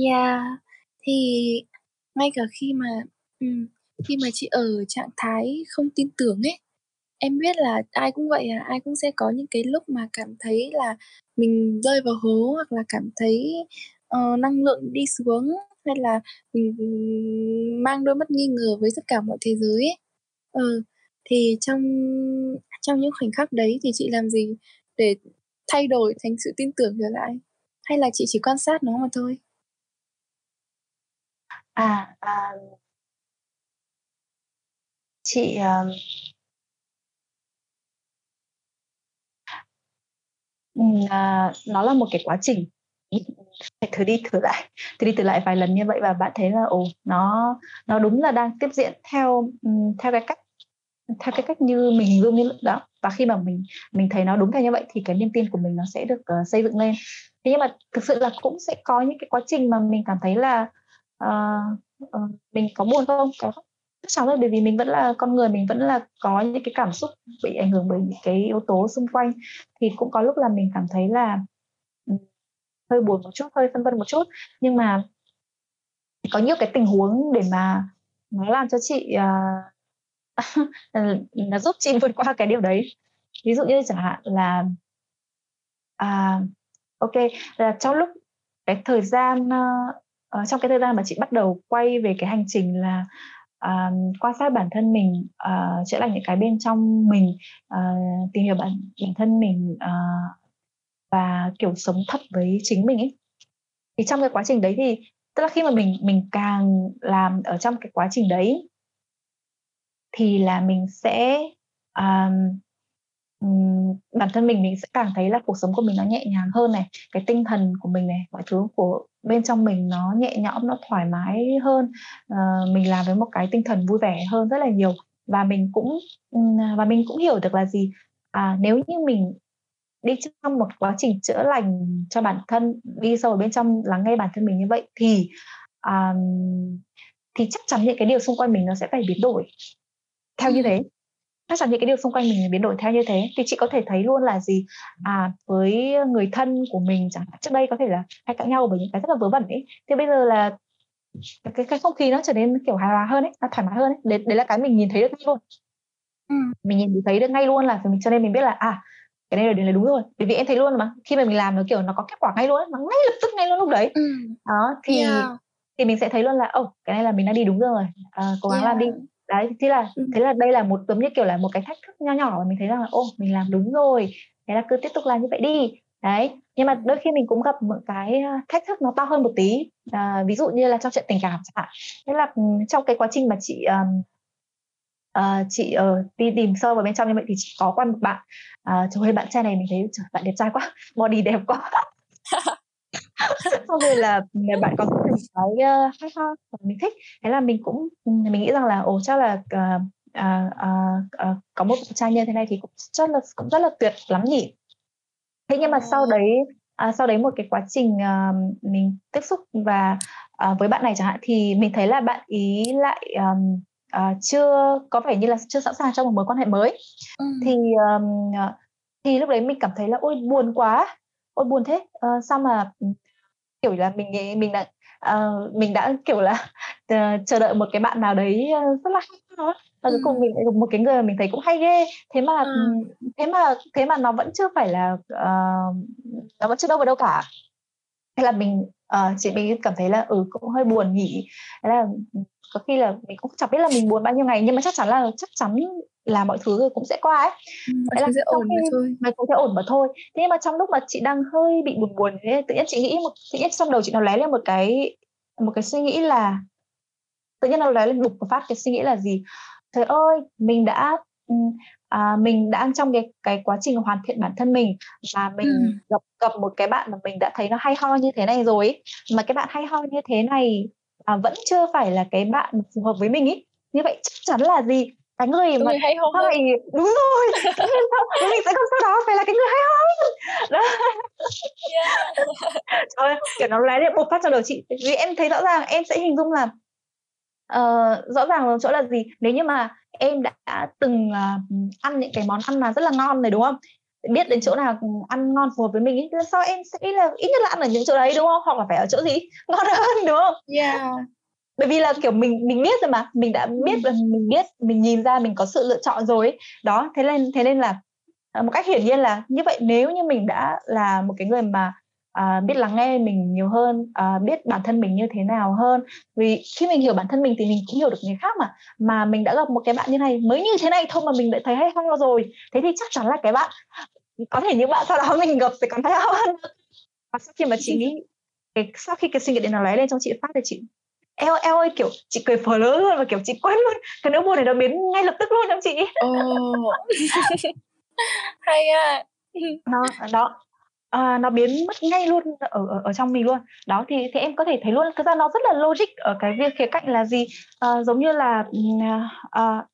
Yeah, thì ngay cả khi mà ừ, khi mà chị ở trạng thái không tin tưởng ấy, em biết là ai cũng vậy à, ai cũng sẽ có những cái lúc mà cảm thấy là mình rơi vào hố, hoặc là cảm thấy uh, năng lượng đi xuống, hay là mình mang đôi mắt nghi ngờ với tất cả mọi thế giới ấy. Ừ, thì trong trong những khoảnh khắc đấy thì chị làm gì để thay đổi thành sự tin tưởng trở lại, hay là chị chỉ quan sát nó mà thôi? À, à chị uh, à, nó là một cái quá trình phải thử đi thử lại thử đi thử lại vài lần như vậy, và bạn thấy là ồ nó nó đúng là đang tiếp diễn theo theo cái cách theo cái cách như mình hình dung như đó. Và khi mà mình mình thấy nó đúng theo như vậy thì cái niềm tin của mình nó sẽ được uh, xây dựng lên. Thế nhưng mà thực sự là cũng sẽ có những cái quá trình mà mình cảm thấy là uh, uh, mình có buồn không, có chắc chắn rồi, bởi vì mình vẫn là con người, mình vẫn là có những cái cảm xúc bị ảnh hưởng bởi những cái yếu tố xung quanh. Thì cũng có lúc là mình cảm thấy là hơi buồn một chút, hơi phân vân một chút, nhưng mà có nhiều cái tình huống để mà nó làm cho chị uh, nó giúp chị vượt qua cái điều đấy. Ví dụ như chẳng hạn là uh, ok là trong lúc cái thời gian uh, trong cái thời gian mà chị bắt đầu quay về cái hành trình là Uh, quan sát bản thân mình, uh, chữa lành những cái bên trong mình, uh, tìm hiểu bản, bản thân mình uh, và kiểu sống thật với chính mình ấy. Thì trong cái quá trình đấy thì tức là khi mà mình mình càng làm ở trong cái quá trình đấy thì là mình sẽ uh, um, bản thân mình mình sẽ càng thấy là cuộc sống của mình nó nhẹ nhàng hơn này, cái tinh thần của mình này, mọi thứ của bên trong mình nó nhẹ nhõm, nó thoải mái hơn. Uh, mình làm với một cái tinh thần vui vẻ hơn rất là nhiều. Và mình cũng và mình cũng hiểu được là gì, à, nếu như mình đi trong một quá trình chữa lành cho bản thân, đi sâu ở bên trong, lắng nghe bản thân mình như vậy thì um, thì chắc chắn những cái điều xung quanh mình nó sẽ phải biến đổi theo như thế. Chắc chắn những cái điều xung quanh mình biến đổi theo như thế. Thì chị có thể thấy luôn là gì, à, với người thân của mình chẳng hạn, trước đây có thể là hay cãi nhau bởi những cái rất là vớ vẩn ấy, thì bây giờ là cái, cái không khí nó trở nên kiểu hài hòa hơn ấy, nó thoải mái hơn ấy. Đấy, đấy là cái mình nhìn thấy được ngay luôn. ừ. Mình nhìn thấy được ngay luôn là mình, cho nên mình biết là à cái này là điều này đúng rồi, bởi vì em thấy luôn mà khi mà mình làm nó kiểu nó có kết quả ngay luôn ấy, nó ngay lập tức ngay luôn lúc đấy. ừ. Đó thì yeah. thì mình sẽ thấy luôn là ồ oh, cái này là mình đã đi đúng rồi, à, cố gắng yeah. làm đi. Đấy, thế là thế là đây là một giống như kiểu là một cái thách thức nho nhỏ mà mình thấy rằng là ô mình làm đúng rồi, thế là cứ tiếp tục làm như vậy đi. Đấy, nhưng mà đôi khi mình cũng gặp một cái thách thức nó to hơn một tí, à, ví dụ như là trong chuyện tình cảm chẳng hạn. Thế là trong cái quá trình mà chị um, uh, chị uh, đi tìm sâu vào bên trong như vậy thì chị có qua một bạn, uh, trời ơi bạn trai này mình thấy trời, bạn đẹp trai quá, body đẹp quá. Xong rồi là bạn có một cái hay ho mà mình thích, thế là mình cũng mình nghĩ rằng là ồ chắc là uh, uh, uh, uh, có một trai như thế này thì cũng rất là cũng rất là tuyệt lắm nhỉ. Thế nhưng mà sau đấy uh, sau đấy một cái quá trình uh, mình tiếp xúc và uh, với bạn này chẳng hạn thì mình thấy là bạn ý lại um, uh, chưa có vẻ như là chưa sẵn sàng cho một mối quan hệ mới. ừ. Thì um, uh, thì lúc đấy mình cảm thấy là ôi buồn quá, ôi buồn thế, uh, sao mà kiểu là mình mình đã uh, mình đã kiểu là uh, chờ đợi một cái bạn nào đấy uh, rất là hay đó, và cuối cùng mình lại gặp một cái người mà mình thấy cũng hay ghê, thế mà ừ. thế mà thế mà nó vẫn chưa phải là uh, nó vẫn chưa đâu vào đâu cả. Thế là mình uh, chị mình cảm thấy là ừ cũng hơi buồn nhỉ. Thế là có khi là mình cũng chẳng biết là mình buồn bao nhiêu ngày, nhưng mà chắc chắn là chắc chắn là mọi thứ rồi cũng sẽ qua ấy. Vậy là sẽ ổn mà thôi. Mày cũng sẽ ổn mà thôi. Thế nhưng mà trong lúc mà chị đang hơi bị buồn buồn thế, tự nhiên chị nghĩ một tự nhiên trong đầu chị nó lóe lên một cái một cái suy nghĩ là tự nhiên nó lóe lên bục một phát cái suy nghĩ là gì? Trời ơi, mình đã à, mình đang trong cái cái quá trình hoàn thiện bản thân mình và mình ừ. gặp gặp một cái bạn mà mình đã thấy nó hay ho như thế này rồi ấy. Mà cái bạn hay ho như thế này à, vẫn chưa phải là cái bạn phù hợp với mình ấy. Như vậy chắc chắn là gì? Cái người mà người hay ho hơn. Đúng rồi. Mình sẽ không sau đó phải là cái người hay ho hơn. Đó. Yeah. Trời ơi, kiểu nó lóe lên bột phát trong đầu chị. Vì em thấy rõ ràng, em sẽ hình dung là uh, rõ ràng là chỗ là gì? Nếu như mà em đã từng uh, ăn những cái món ăn mà rất là ngon này đúng không? Biết đến chỗ nào ăn ngon phù hợp với mình ý, sao em sẽ là ít nhất là ăn ở những chỗ đấy đúng không? Hoặc là phải ở chỗ gì ngon hơn đúng không? Yeah. Bởi vì là kiểu mình mình biết rồi mà, mình đã biết là mình biết, mình nhìn ra mình có sự lựa chọn rồi ấy. Đó, thế nên thế nên là một cách hiển nhiên là như vậy, nếu như mình đã là một cái người mà à, biết lắng nghe mình nhiều hơn, à, biết bản thân mình như thế nào hơn, vì khi mình hiểu bản thân mình thì mình cũng hiểu được người khác mà mà mình đã gặp một cái bạn như này mới như thế này thôi mà mình đã thấy hay ho rồi, thế thì chắc chắn là cái bạn có thể những bạn sau đó mình gặp sẽ còn hay ho hơn. Và sau khi mà chị nghĩ cái, sau khi cái suy nghĩ đấy nó lóe lên trong chị phát thì chị eo eo ơi kiểu chị cười phở lớn luôn và kiểu chị quên luôn cái nỗi buồn này nó biến ngay lập tức luôn em chị. Oh. Hay à. Đó, đó à, nó biến mất ngay luôn ở, ở, ở trong mình luôn. Đó thì, thì em có thể thấy luôn, thực ra nó rất là logic ở cái việc khía cạnh là gì, à, giống như là à,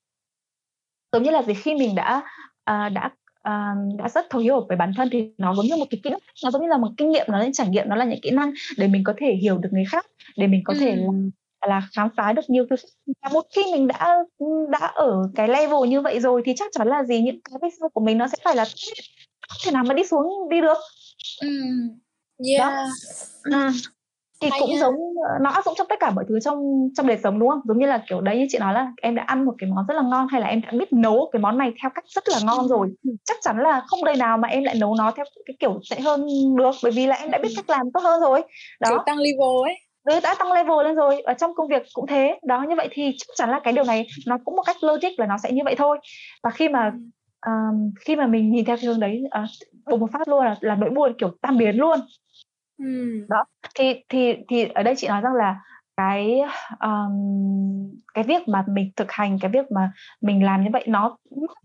giống như là gì, khi mình đã à, đã À, đã rất thấu hiểu về bản thân thì nó giống như một cái kỹ năng, nó giống như là một kinh nghiệm, nó là trải nghiệm, nó là những kỹ năng để mình có thể hiểu được người khác, để mình có ừ. thể là, là khám phá được nhiều thứ. Một khi mình đã đã ở cái level như vậy rồi thì chắc chắn là gì, những cái video của mình nó sẽ phải là không thể nào mà đi xuống đi được. Ừ. Yeah. Đó. À. Thì hay cũng ha. Giống, nó áp dụng trong tất cả mọi thứ trong trong đời sống, đúng không? Giống như là kiểu đấy, như chị nói là em đã ăn một cái món rất là ngon, hay là em đã biết nấu cái món này theo cách rất là ngon rồi, chắc chắn là không đời nào mà em lại nấu nó theo cái kiểu tệ hơn được, bởi vì là em đã biết cách làm tốt hơn rồi. Đó. Chỉ tăng level ấy. Đấy, đã tăng level lên rồi. Ở trong công việc cũng thế. Đó, như vậy thì chắc chắn là cái điều này nó cũng một cách logic là nó sẽ như vậy thôi. Và khi mà um, khi mà mình nhìn theo cái hướng đấy, uh, bùng một phát luôn là, là nỗi buồn kiểu tan biến luôn. Ừ. Đó thì thì thì ở đây chị nói rằng là cái um, cái việc mà mình thực hành, cái việc mà mình làm như vậy, nó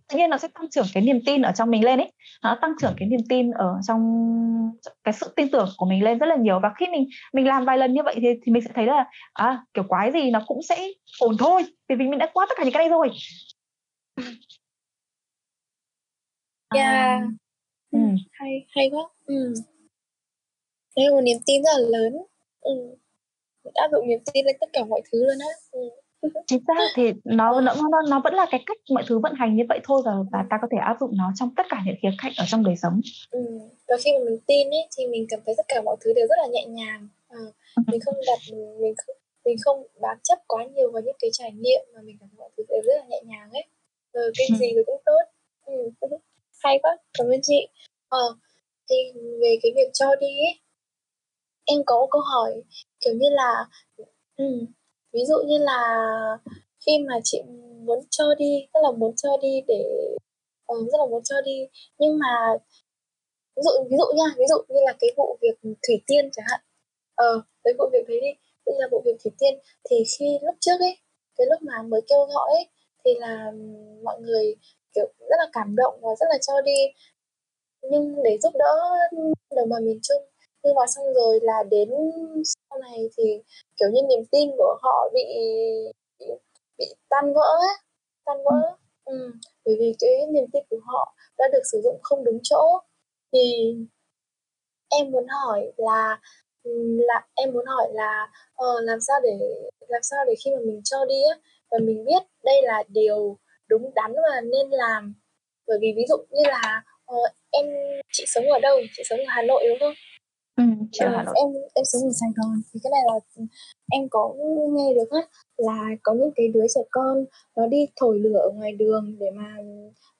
tự nhiên nó sẽ tăng trưởng cái niềm tin ở trong mình lên ấy, nó tăng trưởng cái niềm tin ở trong cái sự tin tưởng của mình lên rất là nhiều. Và khi mình mình làm vài lần như vậy thì thì mình sẽ thấy là à, kiểu quái gì nó cũng sẽ ổn thôi, vì mình đã qua tất cả những cái này rồi. Yeah. Um, ừ. Hay hay quá. Ừ. Đây là một niềm tin rất là lớn. Ừ. Áp dụng niềm tin lên tất cả mọi thứ luôn á. Ừ. Chính xác, thì nó, nó, nó vẫn là cái cách mọi thứ vận hành như vậy thôi, và, và ta có thể áp dụng nó trong tất cả những khía cạnh ở trong đời sống. Ừ. Và khi mà mình tin ấy, thì mình cảm thấy tất cả mọi thứ đều rất là nhẹ nhàng. À, mình không đặt mình không, mình không bám chấp quá nhiều vào những cái trải nghiệm, mà mình cảm thấy mọi thứ đều rất là nhẹ nhàng ấy. Rồi cái gì rồi cũng tốt. Ừ. Hay quá, cảm ơn chị. Ờ, à, thì về cái việc cho đi ấy, em có một câu hỏi kiểu như là ừ, ví dụ như là khi mà chị muốn cho đi, tức là muốn cho đi để ừ, rất là muốn cho đi, nhưng mà ví dụ ví dụ nha, ví dụ như là cái vụ việc Thủy Tiên chẳng hạn, ờ cái vụ việc đấy đi, tức là vụ việc Thủy Tiên thì khi lúc trước ấy, cái lúc mà mới kêu gọi ấy thì là mọi người kiểu rất là cảm động và rất là cho đi nhưng để giúp đỡ đồng bào miền Trung. Nhưng mà xong rồi là đến sau này thì kiểu như niềm tin của họ bị bị tan vỡ ấy, tan vỡ. Ừ. Bởi vì cái niềm tin của họ đã được sử dụng không đúng chỗ. Thì em muốn hỏi là là em muốn hỏi là uh, làm sao để làm sao để khi mà mình cho đi ấy, và mình biết đây là điều đúng đắn và nên làm. Bởi vì ví dụ như là uh, em chị sống ở đâu? Chị sống ở Hà Nội đúng không? Ừ, ừ, em em sống ở Sài Gòn thì cái này là em có nghe được á, là có những cái đứa trẻ con nó đi thổi lửa ở ngoài đường để mà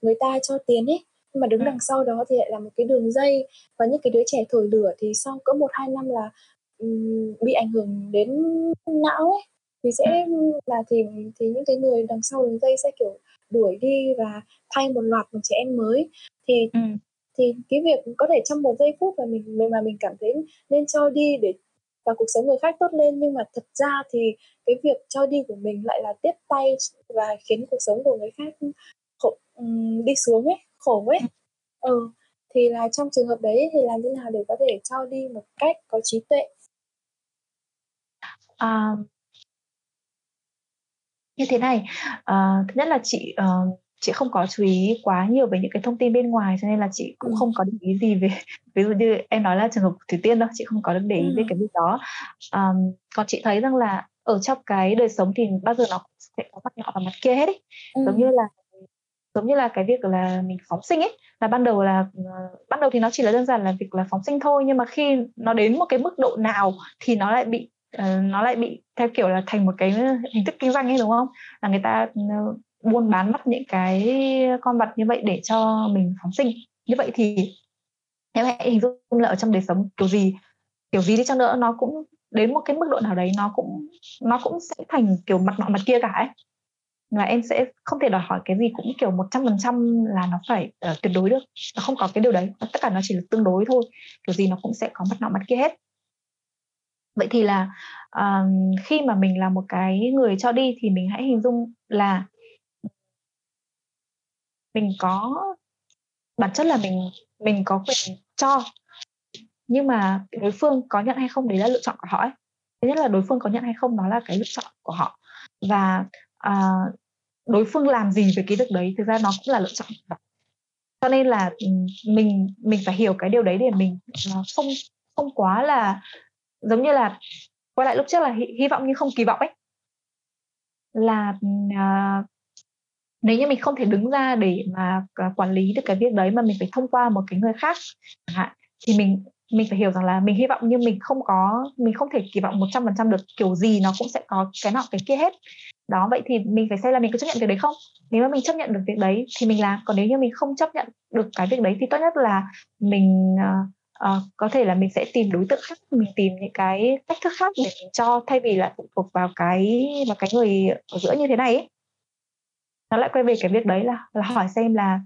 người ta cho tiền ấy, nhưng mà đứng ừ. đằng sau đó thì lại là một cái đường dây, và những cái đứa trẻ thổi lửa thì sau cỡ một hai năm là um, bị ảnh hưởng đến não ấy, thì sẽ ừ. là thì thì những cái người đằng sau đường dây sẽ kiểu đuổi đi và thay một loạt một trẻ em mới. Thì ừ. thì cái việc có thể trong một giây phút mà mình mà mình cảm thấy nên cho đi để và cuộc sống người khác tốt lên, nhưng mà thật ra thì cái việc cho đi của mình lại là tiếp tay và khiến cuộc sống của người khác khổ, um, đi xuống ấy, khổ ấy. Ừ. Thì là trong trường hợp đấy thì làm thế nào để có thể cho đi một cách có trí tuệ? À, như thế này, à, thứ nhất là chị... Uh... chị không có chú ý quá nhiều về những cái thông tin bên ngoài, cho nên là chị cũng ừ. không có để ý gì về ví dụ như em nói là trường hợp Thủy Tiên đâu, chị không có được để ý về cái việc đó. Um, còn chị thấy rằng là ở trong cái đời sống thì bao giờ nó sẽ có mặt nọ và mặt kia hết ấy. Ừ. Giống như là giống như là cái việc là mình phóng sinh ấy, là ban đầu là ban đầu thì nó chỉ là đơn giản là việc là phóng sinh thôi, nhưng mà khi nó đến một cái mức độ nào thì nó lại bị uh, nó lại bị theo kiểu là thành một cái hình thức kinh doanh ấy, đúng không? Là người ta uh, buôn bán mất những cái con vật như vậy để cho mình phóng sinh. Như vậy thì em hãy hình dung là ở trong đời sống kiểu gì kiểu gì đi chăng nữa, nó cũng đến một cái mức độ nào đấy, nó cũng nó cũng sẽ thành kiểu mặt nọ mặt kia cả ấy. Và em sẽ không thể đòi hỏi cái gì cũng kiểu một trăm phần trăm là nó phải uh, tuyệt đối được, nó không có cái điều đấy, tất cả nó chỉ là tương đối thôi, kiểu gì nó cũng sẽ có mặt nọ mặt kia hết. Vậy thì là uh, khi mà mình là một cái người cho đi thì mình hãy hình dung là mình có bản chất là mình mình có quyền cho, Nhưng mà đối phương có nhận hay không, đấy là lựa chọn của họ ấy. Thứ nhất là đối phương có nhận hay không, nó là cái lựa chọn của họ. Và à, đối phương làm gì về cái việc đấy, thực ra nó cũng là lựa chọn của họ. Cho nên là mình mình phải hiểu cái điều đấy để mình không không quá là giống như là quay lại lúc trước là hy, hy vọng nhưng không kỳ vọng ấy. Là à, nếu như mình không thể đứng ra để mà quản lý được cái việc đấy mà mình phải thông qua một cái người khác chẳng hạn, thì mình mình phải hiểu rằng là mình hy vọng nhưng mình không có mình không thể kỳ vọng một trăm phần trăm được, kiểu gì nó cũng sẽ có cái nọ cái kia hết. Đó, vậy thì mình phải xem là mình có chấp nhận việc đấy không. Nếu mà mình chấp nhận được việc đấy thì mình làm, còn nếu như mình không chấp nhận được cái việc đấy thì tốt nhất là mình uh, uh, có thể là mình sẽ tìm đối tượng khác, mình tìm những cái cách thức khác để cho, thay vì là phụ thuộc vào cái vào cái người ở giữa như thế này ấy. Nó lại quay về cái việc đấy là, là hỏi xem là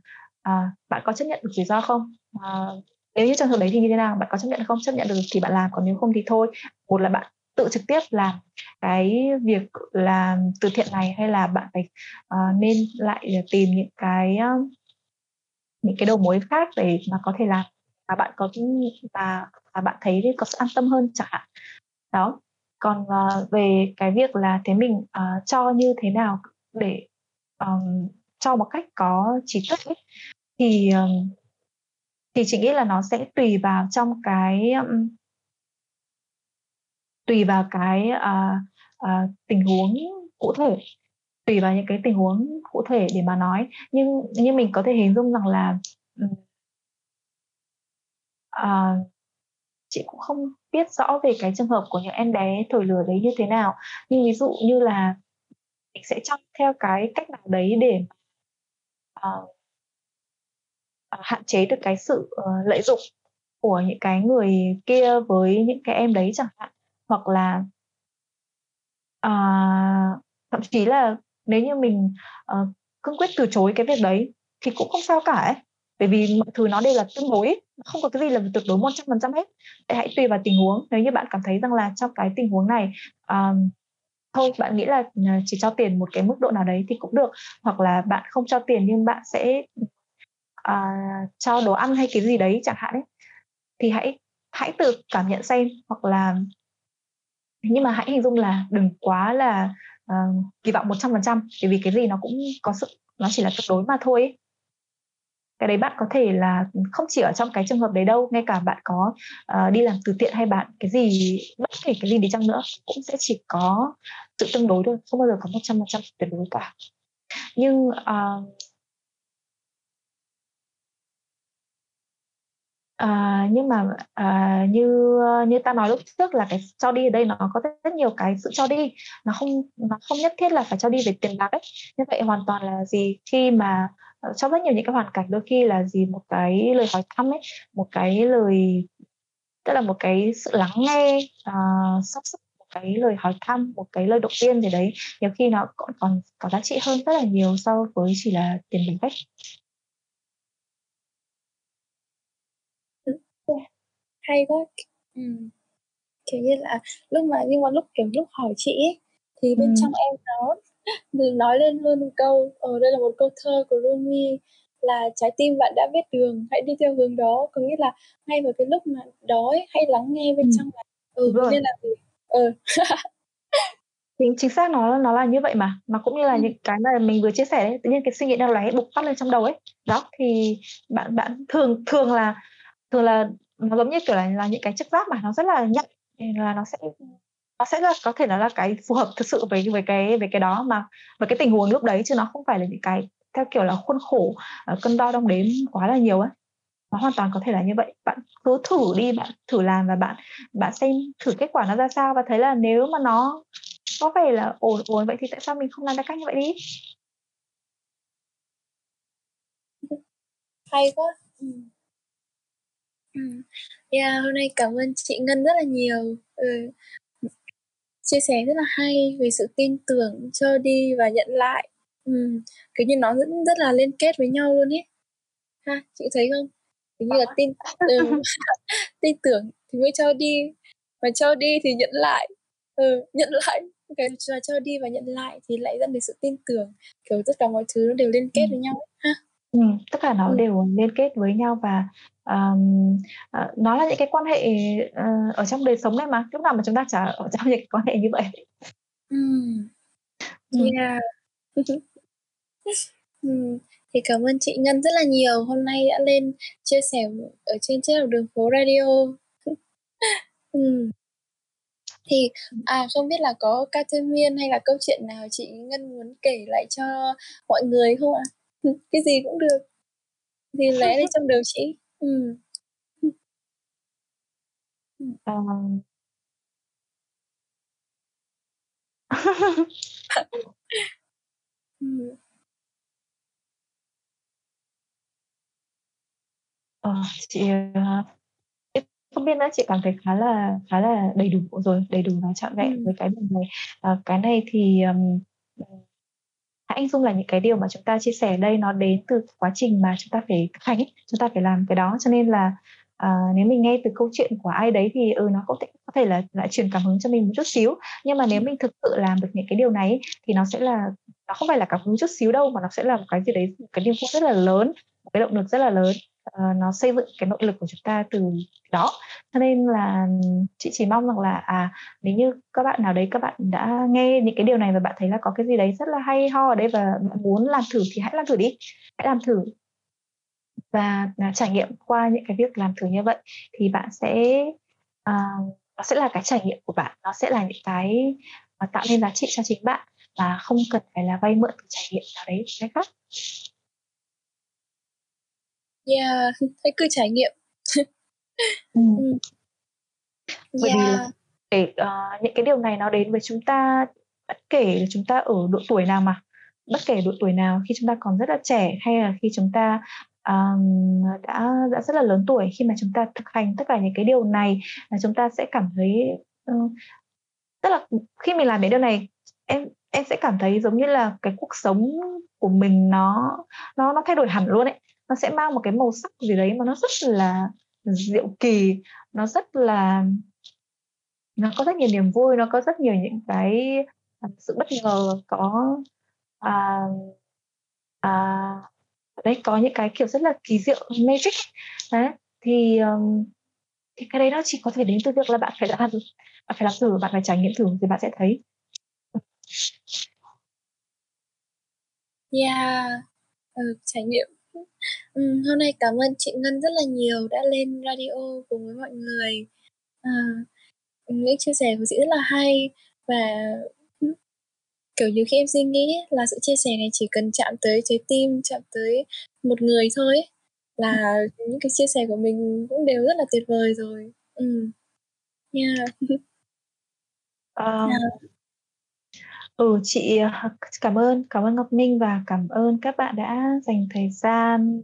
uh, bạn có chấp nhận được rủi ro không. Uh, nếu như trường hợp đấy thì như thế nào, bạn có chấp nhận không, chấp nhận được thì bạn làm, còn nếu không thì thôi. Một là bạn tự trực tiếp làm cái việc làm từ thiện này, hay là bạn phải uh, nên lại tìm những cái uh, những cái đầu mối khác để mà có thể làm mà bạn có và, và bạn thấy có sự an tâm hơn chẳng hạn. Đó, còn uh, về cái việc là thế mình uh, cho như thế nào để um, cho một cách có trí thức ấy, thì um, thì chị nghĩ là nó sẽ tùy vào trong cái um, tùy vào cái uh, uh, tình huống cụ thể, tùy vào những cái tình huống cụ thể để mà nói. Nhưng nhưng mình có thể hình dung rằng là uh, chị cũng không biết rõ về cái trường hợp của những em bé thổi lửa đấy như thế nào. Nhưng ví dụ như là mình sẽ chọn theo cái cách nào đấy để uh, hạn chế được cái sự uh, lợi dụng của những cái người kia với những cái em đấy chẳng hạn, hoặc là uh, thậm chí là nếu như mình uh, cương quyết từ chối cái việc đấy thì cũng không sao cả ấy, bởi vì mọi thứ nó đều là tương đối ấy. Không có cái gì là tuyệt đối một trăm phần trăm hết. Hãy tùy vào tình huống. Nếu như bạn cảm thấy rằng là trong cái tình huống này uh, thôi bạn nghĩ là chỉ cho tiền một cái mức độ nào đấy thì cũng được, hoặc là bạn không cho tiền nhưng bạn sẽ À, cho đồ ăn hay cái gì đấy chẳng hạn ấy, thì hãy hãy tự cảm nhận xem. Hoặc là nhưng mà hãy hình dung là đừng quá là uh, kỳ vọng một trăm phần trăm, bởi vì cái gì nó cũng có sự, nó chỉ là tuyệt đối mà thôi ấy. Cái đấy bạn có thể là không chỉ ở trong cái trường hợp đấy đâu, ngay cả bạn có uh, đi làm từ thiện hay bạn cái gì, bất kể cái gì đi chăng nữa cũng sẽ chỉ có sự tương đối thôi, không bao giờ có một trăm phần trăm tuyệt đối cả. Nhưng uh, À, nhưng mà à, như như ta nói lúc trước là cái cho đi ở đây nó có rất nhiều cái sự cho đi, nó không nó không nhất thiết là phải cho đi về tiền bạc ấy. Như vậy hoàn toàn là gì, khi mà trong rất nhiều những cái hoàn cảnh đôi khi là gì một cái lời hỏi thăm ấy, một cái lời, tức là một cái sự lắng nghe uh, sắp sắp, một cái lời hỏi thăm, một cái lời động viên gì đấy, nhiều khi nó còn còn có giá trị hơn rất là nhiều so với chỉ là tiền bạc ấy. Hay quá. Ừ. Kiểu như là lúc mà nhưng mà lúc kiểu lúc hỏi chị ấy, thì bên ừ. trong em nó nói lên luôn một câu, ở đây là một câu thơ của Rumi là trái tim bạn đã biết đường, hãy đi theo hướng đó. Có nghĩa là ngay vào cái lúc mà đó ấy, hãy lắng nghe bên ừ. trong bạn. Ừ, ừ. Nên là ừ. chính, chính xác nó nó là như vậy mà, mà cũng như là ừ. những cái mà mình vừa chia sẻ đấy, tự nhiên cái suy nghĩ nào lóe bộc phát lên trong đầu ấy. Đó thì bạn bạn thường thường là thường là nó giống như kiểu là, là những cái trực giác mà nó rất là nhạy, là nó sẽ nó sẽ là có thể nó là cái phù hợp thực sự với với cái với cái đó mà với cái tình huống lúc đấy, chứ nó không phải là những cái theo kiểu là khuôn khổ cân đo đong đếm quá là nhiều ấy. Nó hoàn toàn có thể là như vậy. Bạn cứ thử đi, bạn thử làm và bạn bạn xem thử kết quả nó ra sao, và thấy là nếu mà nó có vẻ là ổn ổn vậy thì tại sao mình không làm ra cách như vậy đi. Hay quá. Ừ. Yeah, hôm nay cảm ơn chị Ngân rất là nhiều, ừ. chia sẻ rất là hay về sự tin tưởng, cho đi và nhận lại, ừ. cứ như nó rất, rất là liên kết với nhau luôn ấy ha, chị thấy không? Cứ như là tin, ừ. tin tưởng thì mới cho đi, mà cho đi thì nhận lại, ừ. nhận lại cái okay. cho đi và nhận lại thì lại dẫn đến sự tin tưởng, kiểu tất cả mọi thứ nó đều liên kết ừ. với nhau ấy ha. Ừ, tất cả nó Ừ. đều liên kết với nhau và um, à, nó là những cái quan hệ ờ, ở trong đời sống này mà lúc nào mà chúng ta chả ở trong những cái quan hệ như vậy. Ừ. Ừ. Yeah. Ừ. Thì cảm ơn chị Ngân rất là nhiều hôm nay đã lên chia sẻ ở trên Chết Học Đường Phố Radio. Ừ. Thì à không biết là có ca thuyên miên hay là câu chuyện nào chị Ngân muốn kể lại cho mọi người không ạ? À? Cái gì cũng được. Thì lẽ lên trong đầu chị. Ừ. À... Ừ. Ờ, chị uh, không biết nữa, chị cảm thấy khá là khá là đầy đủ rồi, đầy đủ và trọn vẹn ừ. với cái mình này. Uh, cái này thì um, hãy hình dung là những cái điều mà chúng ta chia sẻ đây nó đến từ quá trình mà chúng ta phải thực hành ấy, chúng ta phải làm cái đó, cho nên là uh, nếu mình nghe từ câu chuyện của ai đấy thì ừ nó có thể có thể là lại truyền cảm hứng cho mình một chút xíu, nhưng mà nếu mình thực sự làm được những cái điều này ấy, thì nó sẽ là nó không phải là cảm hứng chút xíu đâu, mà nó sẽ là một cái gì đấy, một cái niềm vui rất là lớn, một cái động lực rất là lớn. Uh, nó xây dựng cái nội lực của chúng ta từ đó, cho nên là chị chỉ mong rằng là à nếu như các bạn nào đấy các bạn đã nghe những cái điều này và bạn thấy là có cái gì đấy rất là hay ho ở đây và bạn muốn làm thử thì hãy làm thử đi, hãy làm thử và trải nghiệm qua những cái việc làm thử như vậy thì bạn sẽ uh, nó sẽ là cái trải nghiệm của bạn, nó sẽ là những cái tạo nên giá trị cho chính bạn và không cần phải là vay mượn từ trải nghiệm nào đấy cái khác. Yeah, hãy cứ trải nghiệm. Ừ. Bởi yeah. vì là để, uh, những cái điều này nó đến với chúng ta bất kể là chúng ta ở độ tuổi nào mà, bất kể độ tuổi nào, khi chúng ta còn rất là trẻ hay là khi chúng ta um, đã đã rất là lớn tuổi, khi mà chúng ta thực hành tất cả những cái điều này là chúng ta sẽ cảm thấy uh, tức là khi mình làm những điều này em em sẽ cảm thấy giống như là cái cuộc sống của mình nó nó nó thay đổi hẳn luôn ấy. Nó sẽ mang một cái màu sắc gì đấy mà nó rất là diệu kỳ, nó rất là nó có rất nhiều niềm vui, nó có rất nhiều những cái sự bất ngờ, có à, à, đấy có những cái kiểu rất là kỳ diệu magic đấy, thì um, thì cái đấy nó chỉ có thể đến từ việc là bạn phải làm, bạn phải làm thử, bạn phải trải nghiệm thử thì bạn sẽ thấy. Yeah, ừ, trải nghiệm. Ừ, hôm nay cảm ơn chị Ngân rất là nhiều đã lên radio cùng với mọi người. À, những chia sẻ của chị rất là hay và kiểu như khi em suy nghĩ là sự chia sẻ này chỉ cần chạm tới trái tim, chạm tới một người thôi ấy, là ừ. những cái chia sẻ của mình cũng đều rất là tuyệt vời rồi. Ừ. Yeah. Um. Yeah. Ừ, chị cảm ơn, cảm ơn Ngọc Ninh và cảm ơn các bạn đã dành thời gian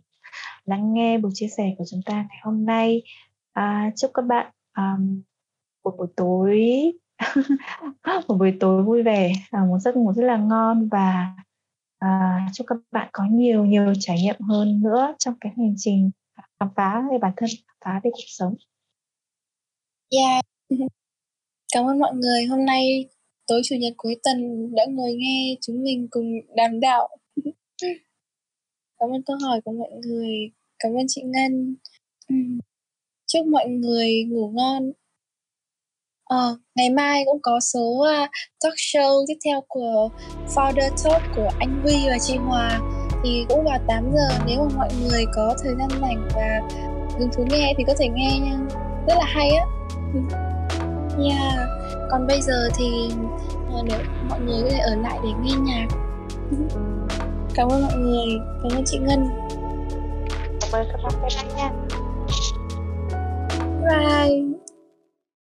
lắng nghe buổi chia sẻ của chúng ta ngày hôm nay. À, chúc các bạn um, một buổi tối một buổi tối vui vẻ, một giấc ngủ rất là ngon và à, chúc các bạn có nhiều nhiều trải nghiệm hơn nữa trong cái hành trình khám phá về bản thân, khám phá về cuộc sống. Yeah. Cảm ơn mọi người hôm nay. Tối chủ nhật cuối tuần đã ngồi nghe chúng mình cùng đàm đạo. Cảm ơn câu hỏi của mọi người. Cảm ơn chị Ngân. Chúc mọi người ngủ ngon. À, ngày mai cũng có số talk show tiếp theo của Founder Talk của anh Huy và chị Hòa. Thì cũng vào tám giờ. Nếu mà mọi người có thời gian rảnh và hứng thú nghe thì có thể nghe nha. Rất là hay á. Yeah. Còn bây giờ thì nếu mọi người có thể ở lại để nghe nhạc. Cảm ơn mọi người. Cảm ơn chị Ngân. Cảm ơn các bạn. Bye bye nha. Bye.